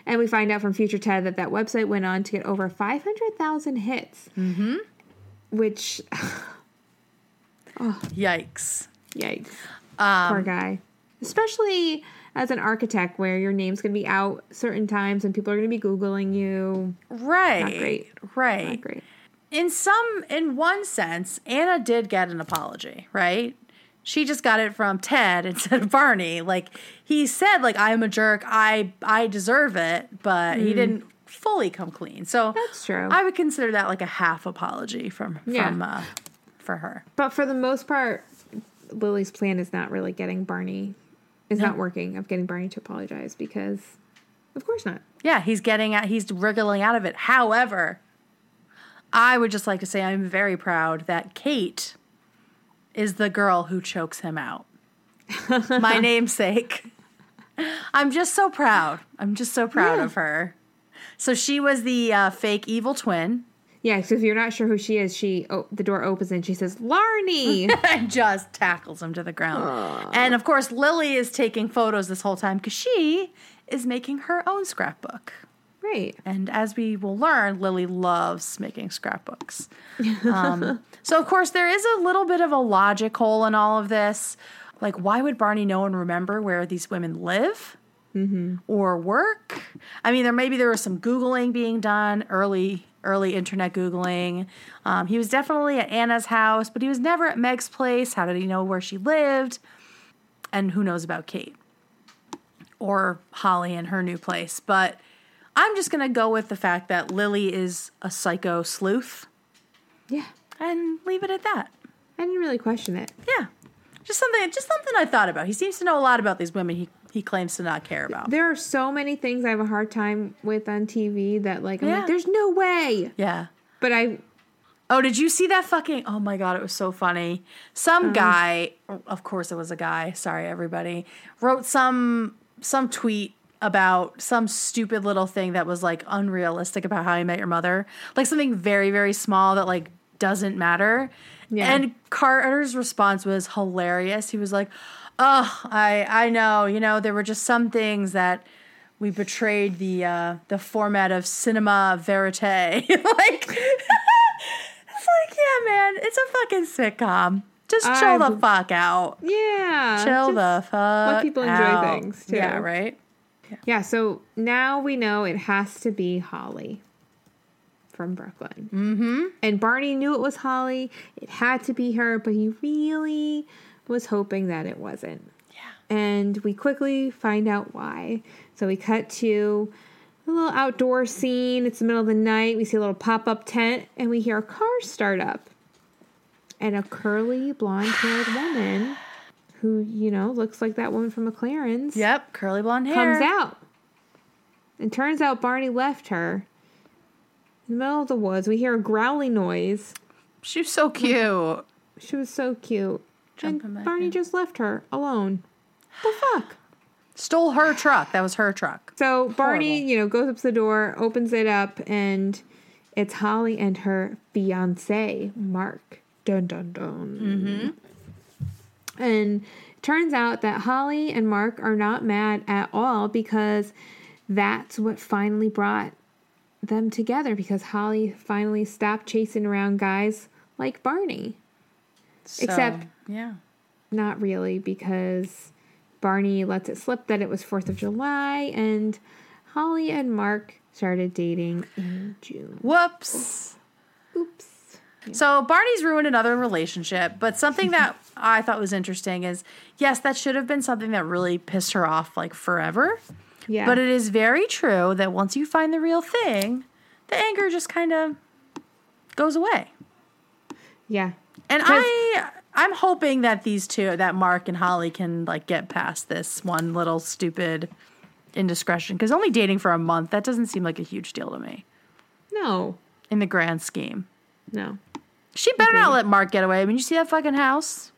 And we find out from Future Ted that that website went on to get over five hundred thousand hits. Mm-hmm. Which, oh. yikes. Yikes. Um, Poor guy. Especially as an architect where your name's going to be out certain times and people are going to be Googling you. Right. Not great. Right. Not great. In some, in one sense, Anna did get an apology, right? She just got it from Ted instead of Barney. Like, he said, like, I'm a jerk. I I deserve it. But mm. he didn't fully come clean. So that's true. I would consider that like a half apology from, yeah. from uh, for her. But for the most part, Lily's plan is not really getting Barney. It's no. not working of getting Barney to apologize because, of course not. Yeah, he's getting out. He's wriggling out of it. However, I would just like to say I'm very proud that Kate is the girl who chokes him out. My namesake. I'm just so proud. I'm just so proud yeah. of her. So she was the uh, fake evil twin. Yeah, so if you're not sure who she is, she oh, the door opens and she says, Larnie! And just tackles him to the ground. Aww. And, of course, Lily is taking photos this whole time because she is making her own scrapbook. Right. And as we will learn, Lily loves making scrapbooks. Um, so, of course, there is a little bit of a logic hole in all of this. Like, why would Barney know and remember where these women live mm-hmm. or work? I mean, there maybe there was some Googling being done, early early internet Googling. Um, he was definitely at Anna's house, but he was never at Meg's place. How did he know where she lived? And who knows about Kate or Holly and her new place? But I'm just going to go with the fact that Lily is a psycho sleuth. Yeah. And leave it at that. I didn't really question it. Yeah. Just something just something I thought about. He seems to know a lot about these women he, he claims to not care about. There are so many things I have a hard time with on T V that, like, I'm yeah. like, there's no way. Yeah. But I... Oh, did you see that fucking... Oh, my God, it was so funny. Some um, guy... Of course it was a guy. Sorry, everybody. Wrote some some tweet about some stupid little thing that was, like, unrealistic about How I Met Your Mother. Like, something very, very small that, like, doesn't matter. Yeah. And Carter's response was hilarious. He was like, oh, I I know. You know, there were just some things that we betrayed the, uh, the format of cinema verite. Like, it's like, yeah, man, it's a fucking sitcom. Just chill I, the fuck out. Yeah. Chill the fuck out. Let people enjoy things, too. Yeah, right? Yeah. yeah, so now we know it has to be Holly from Brooklyn. Mm-hmm. And Barney knew it was Holly. It had to be her, but he really was hoping that it wasn't. Yeah. And we quickly find out why. So we cut to a little outdoor scene. It's the middle of the night. We see a little pop-up tent, and we hear a car start up. And a curly, blonde-haired woman... who, you know, looks like that woman from McLaren's. Yep, curly blonde hair. Comes out. And turns out Barney left her in the middle of the woods. We hear a growly noise. She was so cute. She was so cute. Jumping and Barney in. Just left her alone. What the fuck? Stole her truck. That was her truck. So Horrible. Barney, you know, goes up to the door, opens it up, and it's Holly and her fiancé, Mark. Dun, dun, dun. Mm-hmm. And it turns out that Holly and Mark are not mad at all because that's what finally brought them together because Holly finally stopped chasing around guys like Barney. So, Except, yeah, not really because Barney lets it slip that it was fourth of July and Holly and Mark started dating in June. Whoops. Oops. So Barney's ruined another relationship, but something that I thought was interesting is, yes, that should have been something that really pissed her off, like, forever. Yeah. But it is very true that once you find the real thing, the anger just kind of goes away. Yeah. And I, I'm hoping that these two, that Mark and Holly can, like, get past this one little stupid indiscretion. Because only dating for a month, that doesn't seem like a huge deal to me. No. In the grand scheme. No. She better okay. not let Mark get away. I mean, you see that fucking house?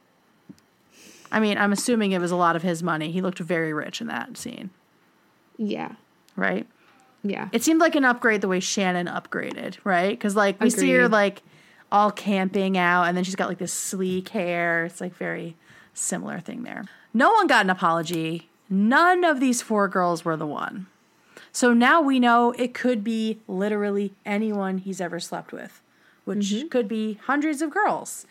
I mean, I'm assuming it was a lot of his money. He looked very rich in that scene. Yeah. Right? Yeah. It seemed like an upgrade the way Shannon upgraded, right? Because, like, we Agreed. see her, like, all camping out, and then she's got, like, this sleek hair. It's, like, very similar thing there. No one got an apology. None of these four girls were the one. So now we know it could be literally anyone he's ever slept with. Which mm-hmm. could be hundreds of girls.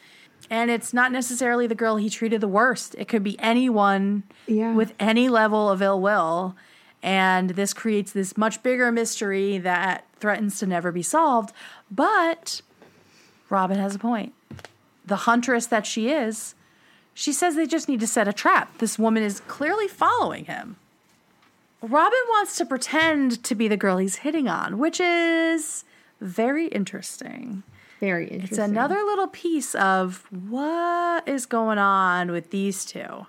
And it's not necessarily the girl he treated the worst. It could be anyone yeah. with any level of ill will. And this creates this much bigger mystery that threatens to never be solved. But Robin has a point. The huntress that she is, She says they just need to set a trap. This woman is clearly following him. Robin wants to pretend to be the girl he's hitting on, which is very interesting. Very interesting. It's another little piece of what is going on with these two.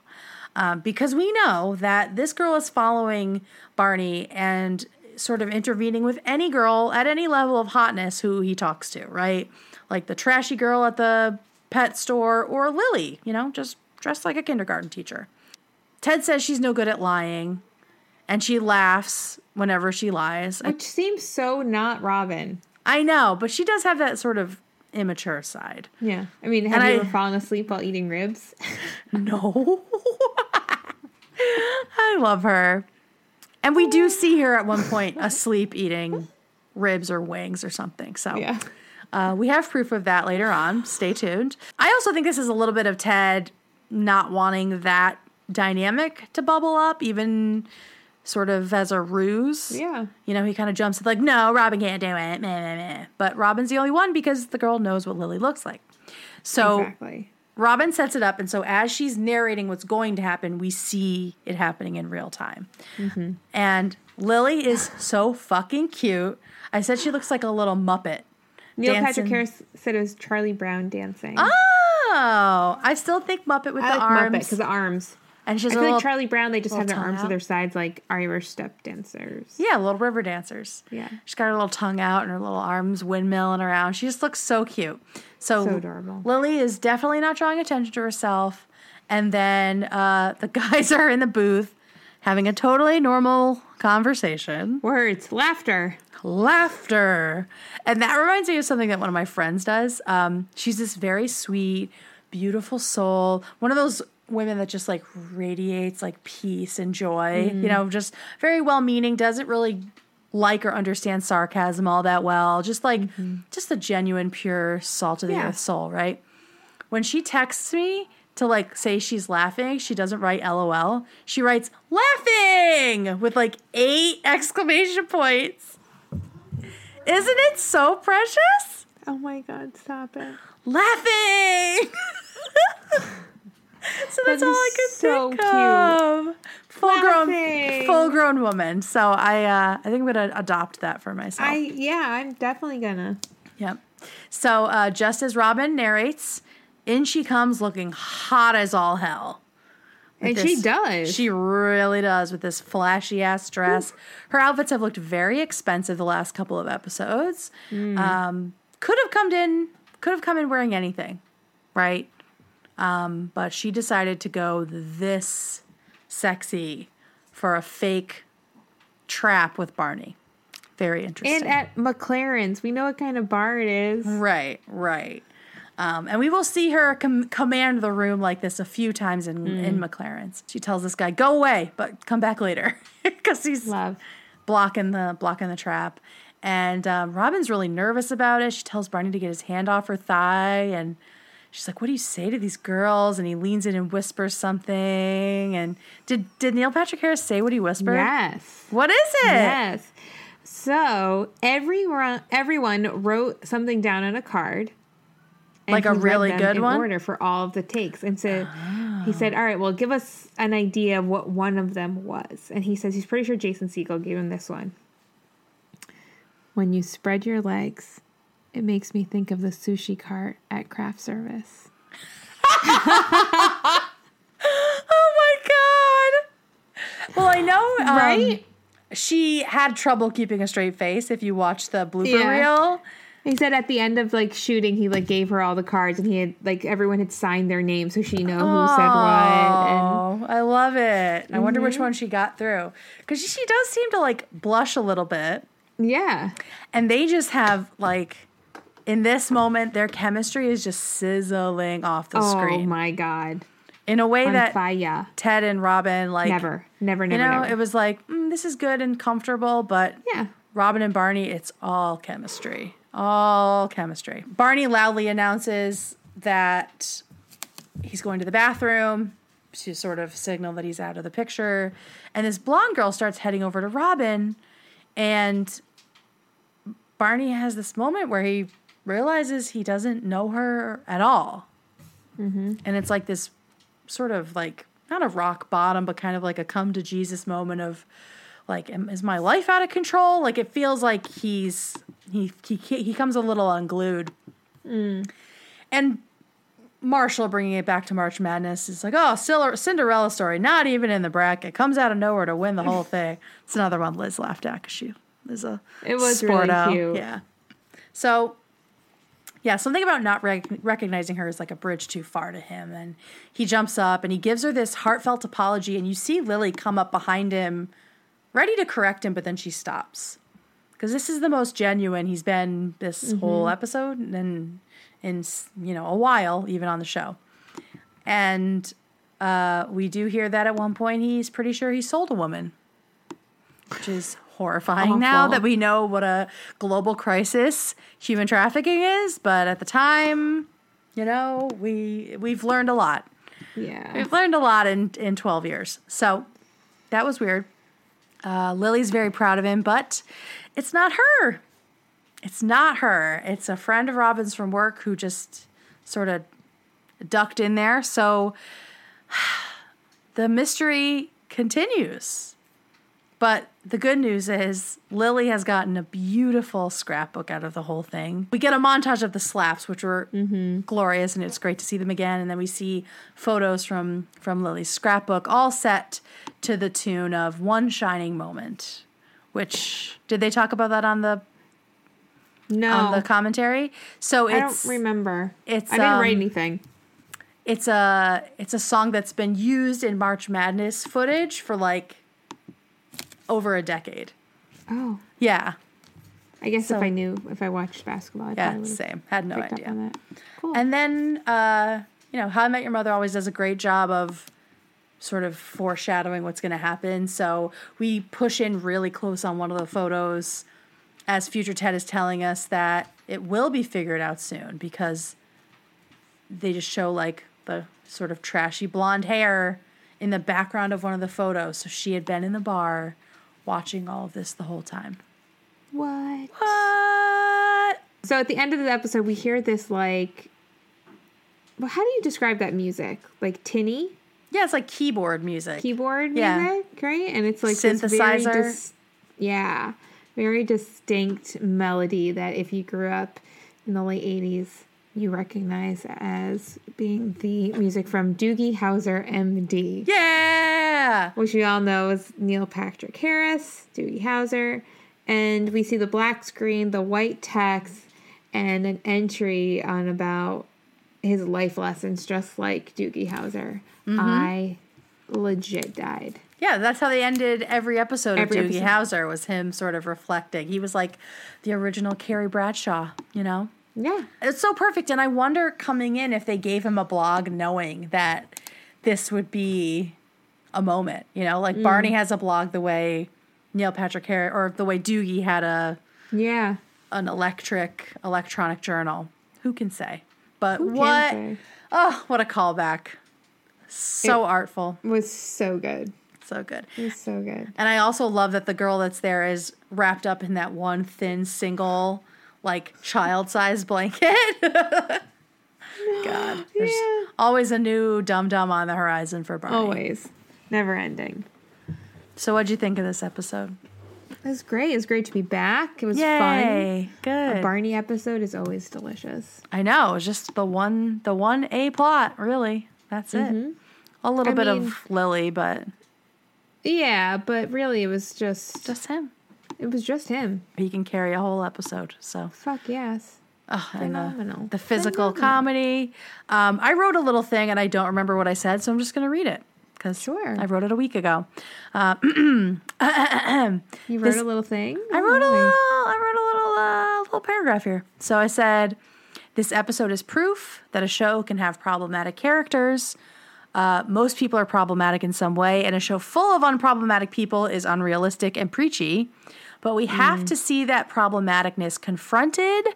Um, because we know that this girl is following Barney and sort of intervening with any girl at any level of hotness who he talks to, right? Like the trashy girl at the pet store or Lily, you know, just dressed like a kindergarten teacher. Ted says she's no good at lying, and she laughs whenever she lies. Which I, seems so not Robin. I know, but she does have that sort of immature side. Yeah. I mean, have and you I, ever fallen asleep while eating ribs? No. I love her. And we do see her at one point asleep eating ribs or wings or something. So yeah. uh, we have proof of that later on. Stay tuned. I also think this is a little bit of Ted not wanting that dynamic to bubble up, even sort of as a ruse. Yeah. You know, he kind of jumps like, no, Robin can't do it. Meh, meh, meh. But Robin's the only one because the girl knows what Lily looks like. So exactly. Robin sets it up, and so as she's narrating what's going to happen, we see it happening in real time. Mm-hmm. And Lily is so fucking cute. I said she looks like a little Muppet. Neil dancing. Patrick Harris said it was Charlie Brown dancing. Oh! I still think Muppet with I the like arms. Muppet because the arms. And she's I feel little, like Charlie Brown, they just have their arms out. To their sides like Irish step dancers. Yeah, little river dancers. Yeah. She's got her little tongue out and her little arms windmilling around. She just looks so cute. So, so adorable. Lily is definitely not drawing attention to herself. And then uh, the guys are in the booth having a totally normal conversation. Words. Laughter. Laughter. And that reminds me of something that one of my friends does. Um, she's this very sweet, beautiful soul. One of those women that just like radiates like peace and joy, mm. you know, just very well-meaning, doesn't really like or understand sarcasm all that well. Just like, mm-hmm. just the genuine, pure salt of the yeah. earth soul, right? When she texts me to like say she's laughing, she doesn't write L O L. She writes laughing with like eight exclamation points. Isn't it so precious? Oh my God, stop it. Laughing! So that's that all I could so think of. Full Laughing. grown, full grown woman. So I, uh, I think I'm gonna adopt that for myself. I yeah, I'm definitely gonna. Yep. So uh, just as Robin narrates, in she comes looking hot as all hell. And this, she does. She really does with this flashy ass dress. Ooh. Her outfits have looked very expensive the last couple of episodes. Mm. Um, could have come in, could have come in wearing anything, right? Um, but she decided to go this sexy for a fake trap with Barney. Very interesting. And at McLaren's, we know what kind of bar it is. Right, right. Um, and we will see her com- command the room like this a few times in, mm. in McLaren's. She tells this guy, go away, but come back later. Because he's Love. blocking the blocking the trap. And um, Robin's really nervous about it. She tells Barney to get his hand off her thigh and... She's like, what do you say to these girls? And he leans in and whispers something. And did did Neil Patrick Harris say what he whispered? Yes. What is it? Yes. So everyone, everyone wrote something down on a card. And like a really good one? In order for all of the takes. And so oh. he said, all right, well, give us an idea of what one of them was. And he says he's pretty sure Jason Segel gave him this one. When you spread your legs... It makes me think of the sushi cart at craft service. Oh, my God. Well, I know. Um, right? She had trouble keeping a straight face if you watch the blooper yeah. reel. He said at the end of, like, shooting, he, like, gave her all the cards. And he had, like, everyone had signed their name so she knew oh, who said what. Oh, I love it. Mm-hmm. I wonder which one she got through. Because she does seem to, like, blush a little bit. Yeah. And they just have, like... In this moment, their chemistry is just sizzling off the oh screen. Oh, my God. In a way On that fire. Ted and Robin, like... Never, never, never, You know, never. It was like, mm, this is good and comfortable, but... Yeah. Robin and Barney, it's all chemistry. All chemistry. Barney loudly announces that he's going to the bathroom to sort of signal that he's out of the picture. And this blonde girl starts heading over to Robin, and Barney has this moment where he... realizes he doesn't know her at all. Mm-hmm. And it's like this sort of like, not a rock bottom, but kind of like a come to Jesus moment of like, is my life out of control? Like, it feels like he's, he, he, he comes a little unglued. Mm. And Marshall, bringing it back to March Madness, is like, oh, Cinderella story, not even in the bracket, comes out of nowhere to win the whole thing. It's another one Liz laughed at because she is a It was sporto. Really cute. Yeah. So, yeah, something about not rec- recognizing her is like a bridge too far to him. And he jumps up and he gives her this heartfelt apology, and you see Lily come up behind him ready to correct him, but then she stops. Because this is the most genuine he's been this mm-hmm. whole episode, and in, you know, a while, even on the show. And uh, we do hear that at one point he's pretty sure he sold a woman, which is horrifying Awful. Now that we know what a global crisis human trafficking is. But at the time, you know, we, we've learned a lot. Yeah. We've learned a lot in, in twelve years. So that was weird. Uh, Lily's very proud of him, but it's not her. It's not her. It's a friend of Robin's from work who just sort of ducked in there. So the mystery continues. But the good news is Lily has gotten a beautiful scrapbook out of the whole thing. We get a montage of the slaps, which were mm-hmm. glorious, and it's great to see them again. And then we see photos from, from Lily's scrapbook, all set to the tune of One Shining Moment, which, did they talk about that on the... No. On the commentary. So it's, I don't remember. It's, I didn't um, write anything. It's a it's a song that's been used in March Madness footage for like over a decade. Oh. Yeah. I guess so, if I knew, if I watched basketball, I yeah, probably would have same. Had no idea. Up on that. Cool. And then, uh, you know, How I Met Your Mother always does a great job of sort of foreshadowing what's going to happen. So we push in really close on one of the photos as future Ted is telling us that it will be figured out soon, because they just show like the sort of trashy blonde hair in the background of one of the photos. So she had been in the bar watching all of this the whole time. What? What? So at the end of the episode, we hear this like, well, how do you describe that music? Like tinny? Yeah, it's like keyboard music. Keyboard yeah. music, right? And it's like synthesizer. This very dis- yeah. Very distinct melody that if you grew up in the late eighties, you recognize as being the music from Doogie Howser, M D. Yeah! Which we all know is Neil Patrick Harris, Doogie Howser. And we see the black screen, the white text, and an entry on about his life lessons, just like Doogie Howser. Mm-hmm. I legit died. Yeah, that's how they ended every episode every of Doogie episode. Howser, was him sort of reflecting. He was like the original Carrie Bradshaw, you know? Yeah. It's so perfect, and I wonder coming in if they gave him a blog knowing that this would be a moment, you know? Like mm. Barney has a blog the way Neil Patrick Harris, or the way Doogie had a yeah an electric, electronic journal. Who can say? But Who what, say? Oh, what a callback. So it artful. Was so good. So good. It's so good. And I also love that the girl that's there is wrapped up in that one thin single, like, child-sized blanket. No, God. There's yeah. always a new dum-dum on the horizon for Barney. Always. Never ending. So what'd you think of this episode? It was great. It was great to be back. It was Yay. Fun. Good. A Barney episode is always delicious. I know. It was just the one, the one A plot, really. That's mm-hmm. it. A little I bit mean, of Lily, but... Yeah, but really it was just... Just him. It was just him. He can carry a whole episode, so... Fuck yes. Oh, phenomenal. And the, the physical phenomenal. Comedy. Um, I wrote a little thing, and I don't remember what I said, so I'm just going to read it. Because sure. I wrote it a week ago. Uh, you wrote this, a little thing? I wrote a little, I wrote a little, uh, little paragraph here. So I said, this episode is proof that a show can have problematic characters... Uh, most people are problematic in some way, and a show full of unproblematic people is unrealistic and preachy. But we have mm. to see that problematicness confronted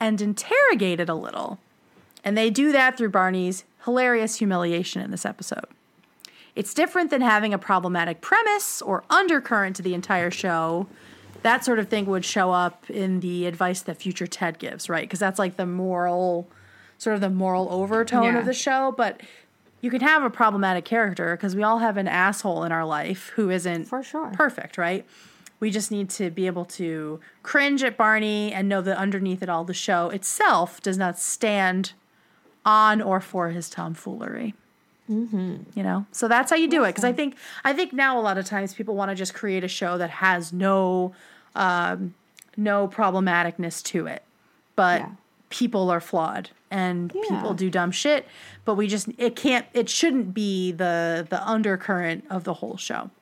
and interrogated a little. And they do that through Barney's hilarious humiliation in this episode. It's different than having a problematic premise or undercurrent to the entire show. That sort of thing would show up in the advice that future Ted gives, right? Because that's like the moral, sort of the moral overtone yeah. of the show, but... you can have a problematic character because we all have an asshole in our life who isn't for sure perfect, right? We just need to be able to cringe at Barney and know that underneath it all, the show itself does not stand on or for his tomfoolery. Mm-hmm. You know, so that's how you do awesome. it. Because I think I think now a lot of times people want to just create a show that has no um, no problematicness to it, but yeah. people are flawed and yeah. people do dumb shit. But we just it can't it shouldn't be the the undercurrent of the whole show.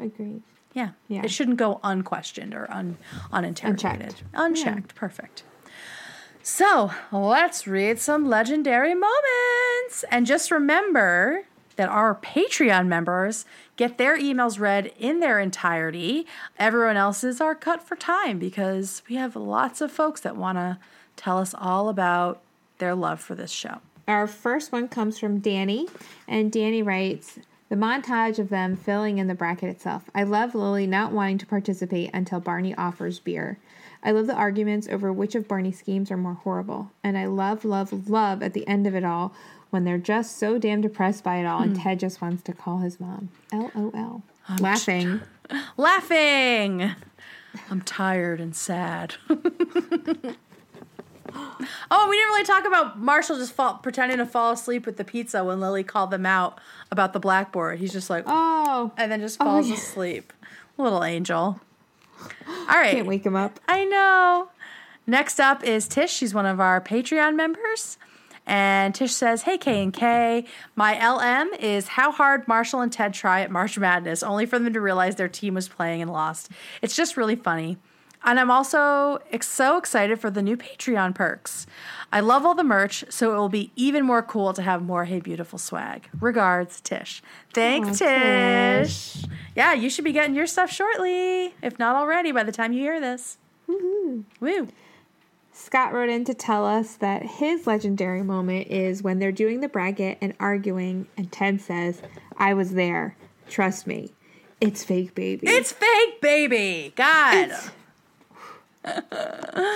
Agreed. Yeah, yeah. It shouldn't go unquestioned or un uninterrogated, unchecked. unchecked. Yeah. Perfect. So let's read some legendary moments. And just remember that our Patreon members get their emails read in their entirety. Everyone else's are cut for time because we have lots of folks that want to tell us all about their love for this show. Our first one comes from Danny. And Danny writes, the montage of them filling in the bracket itself. I love Lily not wanting to participate until Barney offers beer. I love the arguments over which of Barney's schemes are more horrible. And I love, love, love at the end of it all when they're just so damn depressed by it all mm. and Ted just wants to call his mom. L O L. I'm laughing. T- laughing. I'm tired and sad. Oh, we didn't really talk about Marshall just fall, pretending to fall asleep with the pizza when Lily called them out about the blackboard. He's just like, oh. And then just falls oh, yeah. asleep. Little angel. All right. Can't wake him up. I know. Next up is Tish. She's one of our Patreon members. And Tish says, hey, K and K. My L M is how hard Marshall and Ted try at March Madness, only for them to realize their team was playing and lost. It's just really funny. And I'm also so excited for the new Patreon perks. I love all the merch, so it will be even more cool to have more Hey Beautiful swag. Regards, Tish. Thanks, oh, Tish. Tish. Yeah, you should be getting your stuff shortly, if not already, by the time you hear this. Woo-hoo. Woo. Scott wrote in to tell us that his legendary moment is when they're doing the bracket and arguing, and Ted says, I was there. Trust me. It's fake, baby. It's fake, baby. God. It's- All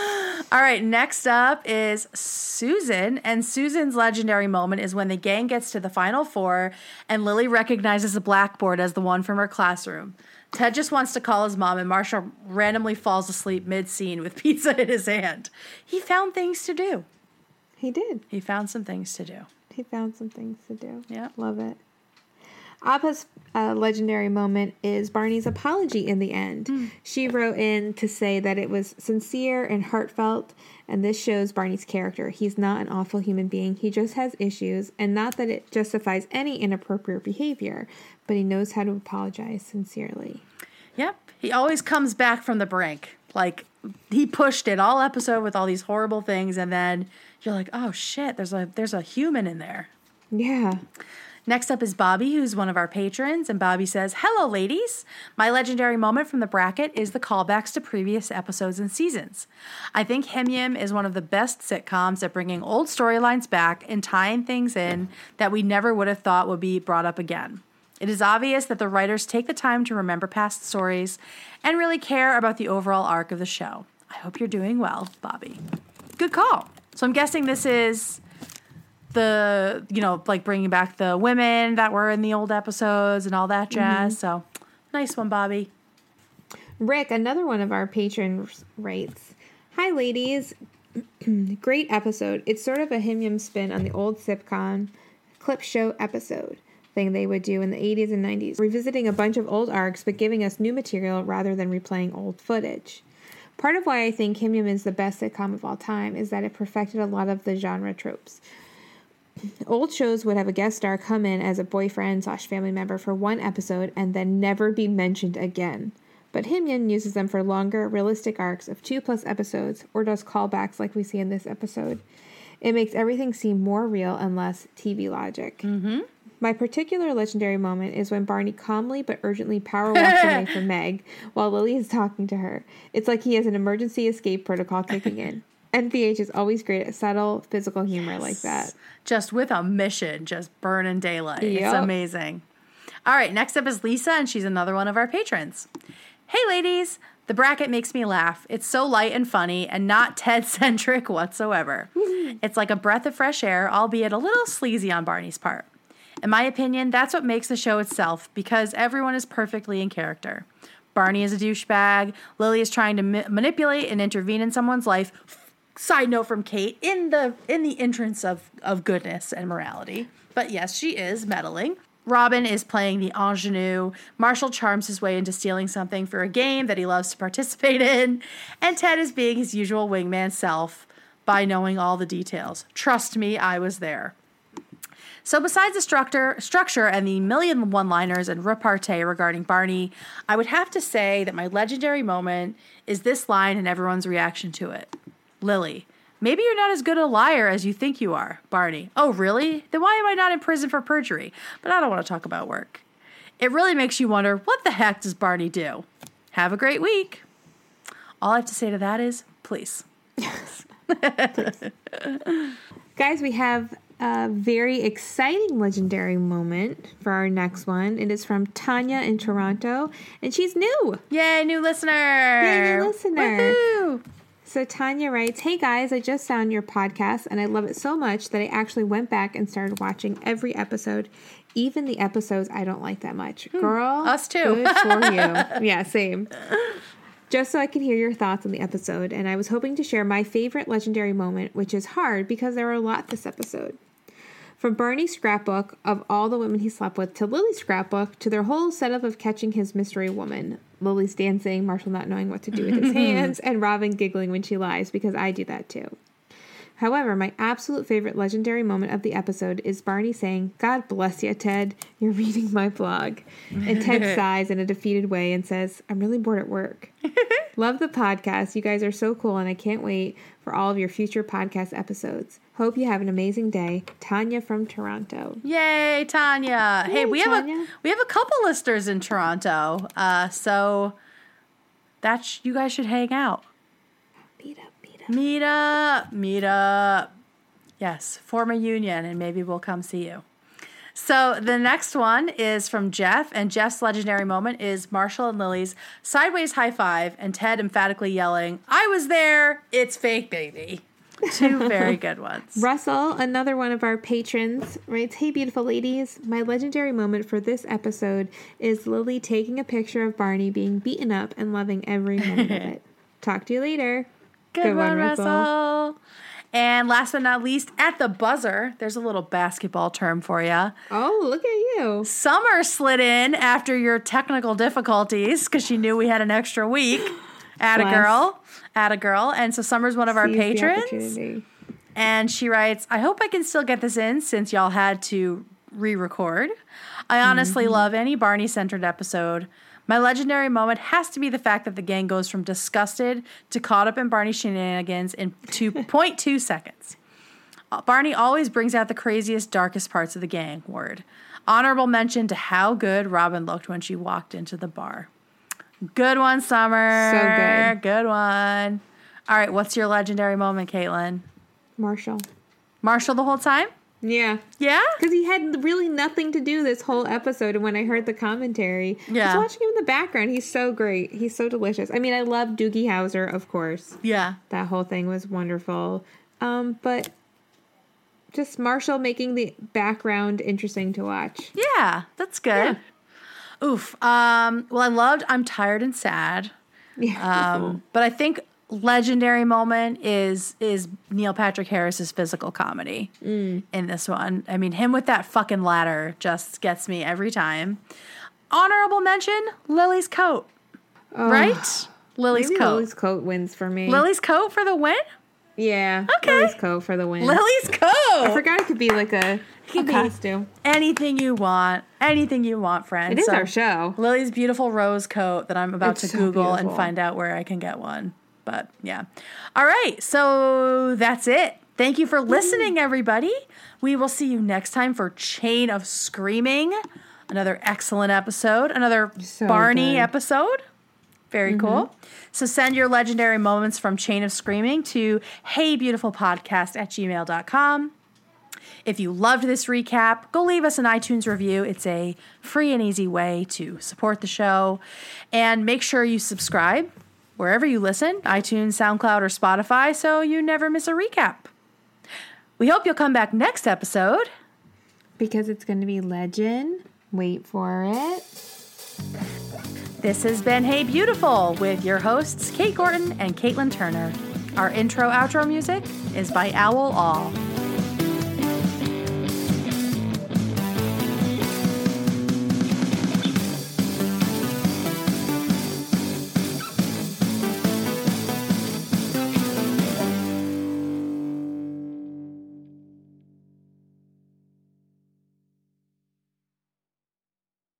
right, next up is Susan, and Susan's legendary moment is when the gang gets to the final four and Lily recognizes the blackboard as the one from her classroom. Ted just wants to call his mom and Marshall randomly falls asleep mid-scene with pizza in his hand. He found things to do. He did. He found some things to do. He found some things to do. Yeah. Love it. Appa's uh, legendary moment is Barney's apology in the end. Mm. She wrote in to say that it was sincere and heartfelt, and this shows Barney's character. He's not an awful human being. He just has issues, and not that it justifies any inappropriate behavior, but he knows how to apologize sincerely. Yep. He always comes back from the brink. Like, he pushed it all episode with all these horrible things, and then you're like, oh, shit, there's a there's a human in there. Yeah. Next up is Bobby, who's one of our patrons, and Bobby says, hello, ladies. My legendary moment from the bracket is the callbacks to previous episodes and seasons. I think Hem Yim is one of the best sitcoms at bringing old storylines back and tying things in that we never would have thought would be brought up again. It is obvious that the writers take the time to remember past stories and really care about the overall arc of the show. I hope you're doing well, Bobby. Good call. So I'm guessing this is... the, you know, like bringing back the women that were in the old episodes and all that jazz. Mm-hmm. So nice one, Bobby. Rick, another one of our patrons, writes, hi, ladies. Great episode. It's sort of a Hem Yim spin on the old sitcom clip show episode thing they would do in the eighties and nineties. Revisiting a bunch of old arcs, but giving us new material rather than replaying old footage. Part of why I think Hem Yim is the best sitcom of all time is that it perfected a lot of the genre tropes. Old shows would have a guest star come in as a boyfriend slash family member for one episode and then never be mentioned again. But Hem Yim uses them for longer, realistic arcs of two plus episodes or does callbacks like we see in this episode. It makes everything seem more real and less T V logic. Mm-hmm. My particular legendary moment is when Barney calmly but urgently power walks away from Meg while Lily is talking to her. It's like he has an emergency escape protocol kicking in. N B H is always great at subtle physical humor yes. like that. Just with a mission, just burning daylight. Yep. It's amazing. All right, next up is Lisa, and she's another one of our patrons. Hey, ladies. The bracket makes me laugh. It's so light and funny and not Ted-centric whatsoever. It's like a breath of fresh air, albeit a little sleazy on Barney's part. In my opinion, that's what makes the show itself, because everyone is perfectly in character. Barney is a douchebag. Lily is trying to ma- manipulate and intervene in someone's life. Side note from Kate, in the in the entrance of, of goodness and morality. But yes, she is meddling. Robin is playing the ingenue. Marshall charms his way into stealing something for a game that he loves to participate in. And Ted is being his usual wingman self by knowing all the details. Trust me, I was there. So besides the structure, structure and the million one-liners and repartee regarding Barney, I would have to say that my legendary moment is this line and everyone's reaction to it. Lily, maybe you're not as good a liar as you think you are. Barney, oh really? Then why am I not in prison for perjury? But I don't want to talk about work. It really makes you wonder, what the heck does Barney do? Have a great week. All I have to say to that is, please. Yes. Please. Guys, we have a very exciting legendary moment for our next one. It is from Tanya in Toronto, and she's new. Yay, new listener. Yay, new listener. Woohoo! So Tanya writes, "Hey guys, I just found your podcast, and I love it so much that I actually went back and started watching every episode, even the episodes I don't like that much." Hmm. Girl, us too. Good for you. Yeah, same. "Just so I could hear your thoughts on the episode, and I was hoping to share my favorite legendary moment, which is hard because there were a lot this episode. From Barney's scrapbook of all the women he slept with to Lily's scrapbook to their whole setup of catching his mystery woman. Lily's dancing, Marshall not knowing what to do with his hands, and Robin giggling when she lies, because I do that too. However, my absolute favorite legendary moment of the episode is Barney saying, 'God bless you, Ted. You're reading my blog.' And Ted sighs in a defeated way and says, 'I'm really bored at work.' Love the podcast. You guys are so cool, and I can't wait for all of your future podcast episodes. Hope you have an amazing day. Tanya from Toronto." Yay, Tanya. Yay, hey, we Tanya. have a we have a couple listeners in Toronto. Uh, so that's sh- you guys should hang out. Meet up. Meet up, meet up. Yes, form a union and maybe we'll come see you. So the next one is from Jeff, and Jeff's legendary moment is Marshall and Lily's sideways high five and Ted emphatically yelling, "I was there, it's fake, baby." Two very good ones. Russell, another one of our patrons, writes, "Hey, beautiful ladies. My legendary moment for this episode is Lily taking a picture of Barney being beaten up and loving every minute of it. Talk to you later." Good, Good one, Russell. Russell. And last but not least, at the buzzer, there's a little basketball term for you. Oh, look at you. Summer slid in after your technical difficulties because she knew we had an extra week. Atta girl. Atta girl. And so Summer's one of our Seize patrons. And she writes, "I hope I can still get this in since y'all had to re-record. I honestly mm-hmm. love any Barney-centered episode. My legendary moment has to be the fact that the gang goes from disgusted to caught up in Barney shenanigans in two point two seconds. Barney always brings out the craziest, darkest parts of the gang. Word. Honorable mention to how good Robin looked when she walked into the bar." Good one, Summer. So good. Good one. All right, what's your legendary moment, Caitlin? Marshall. Marshall the whole time? Yeah. Yeah? Because he had really nothing to do this whole episode, and when I heard the commentary, yeah. I was watching him in the background. He's so great. He's so delicious. I mean, I love Doogie Howser, of course. Yeah. That whole thing was wonderful. Um, but just Marshall making the background interesting to watch. Yeah, that's good. Yeah. Oof. Um, well, I loved I'm Tired and Sad. Yeah. Um, but I think legendary moment is is Neil Patrick Harris's physical comedy mm. in this one. I mean, him with that fucking ladder just gets me every time. Honorable mention, Lily's coat. Oh. Right? Lily's Maybe coat. Lily's coat wins for me. Lily's coat for the win? Yeah. Okay. Lily's coat for the win. Lily's coat. I forgot it could be like a, a costume. Anything you want. Anything you want, friends. It is so, our show. Lily's beautiful rose coat that I'm about it's to so Google beautiful. And find out where I can get one. But yeah. All right. So that's it. Thank you for listening, everybody. We will see you next time for Chain of Screaming. Another excellent episode. Another so Barney good. Episode. Very mm-hmm. cool. So send your legendary moments from Chain of Screaming to heybeautifulpodcast at gmail dot com. If you loved this recap, go leave us an iTunes review. It's a free and easy way to support the show. And make sure you subscribe wherever you listen, iTunes, SoundCloud, or Spotify, so you never miss a recap. We hope you'll come back next episode. because it's going to be legend. Wait for it. This has been Hey Beautiful with your hosts, Kate Gordon and Caitlin Turner. Our intro-outro music is by Owl All.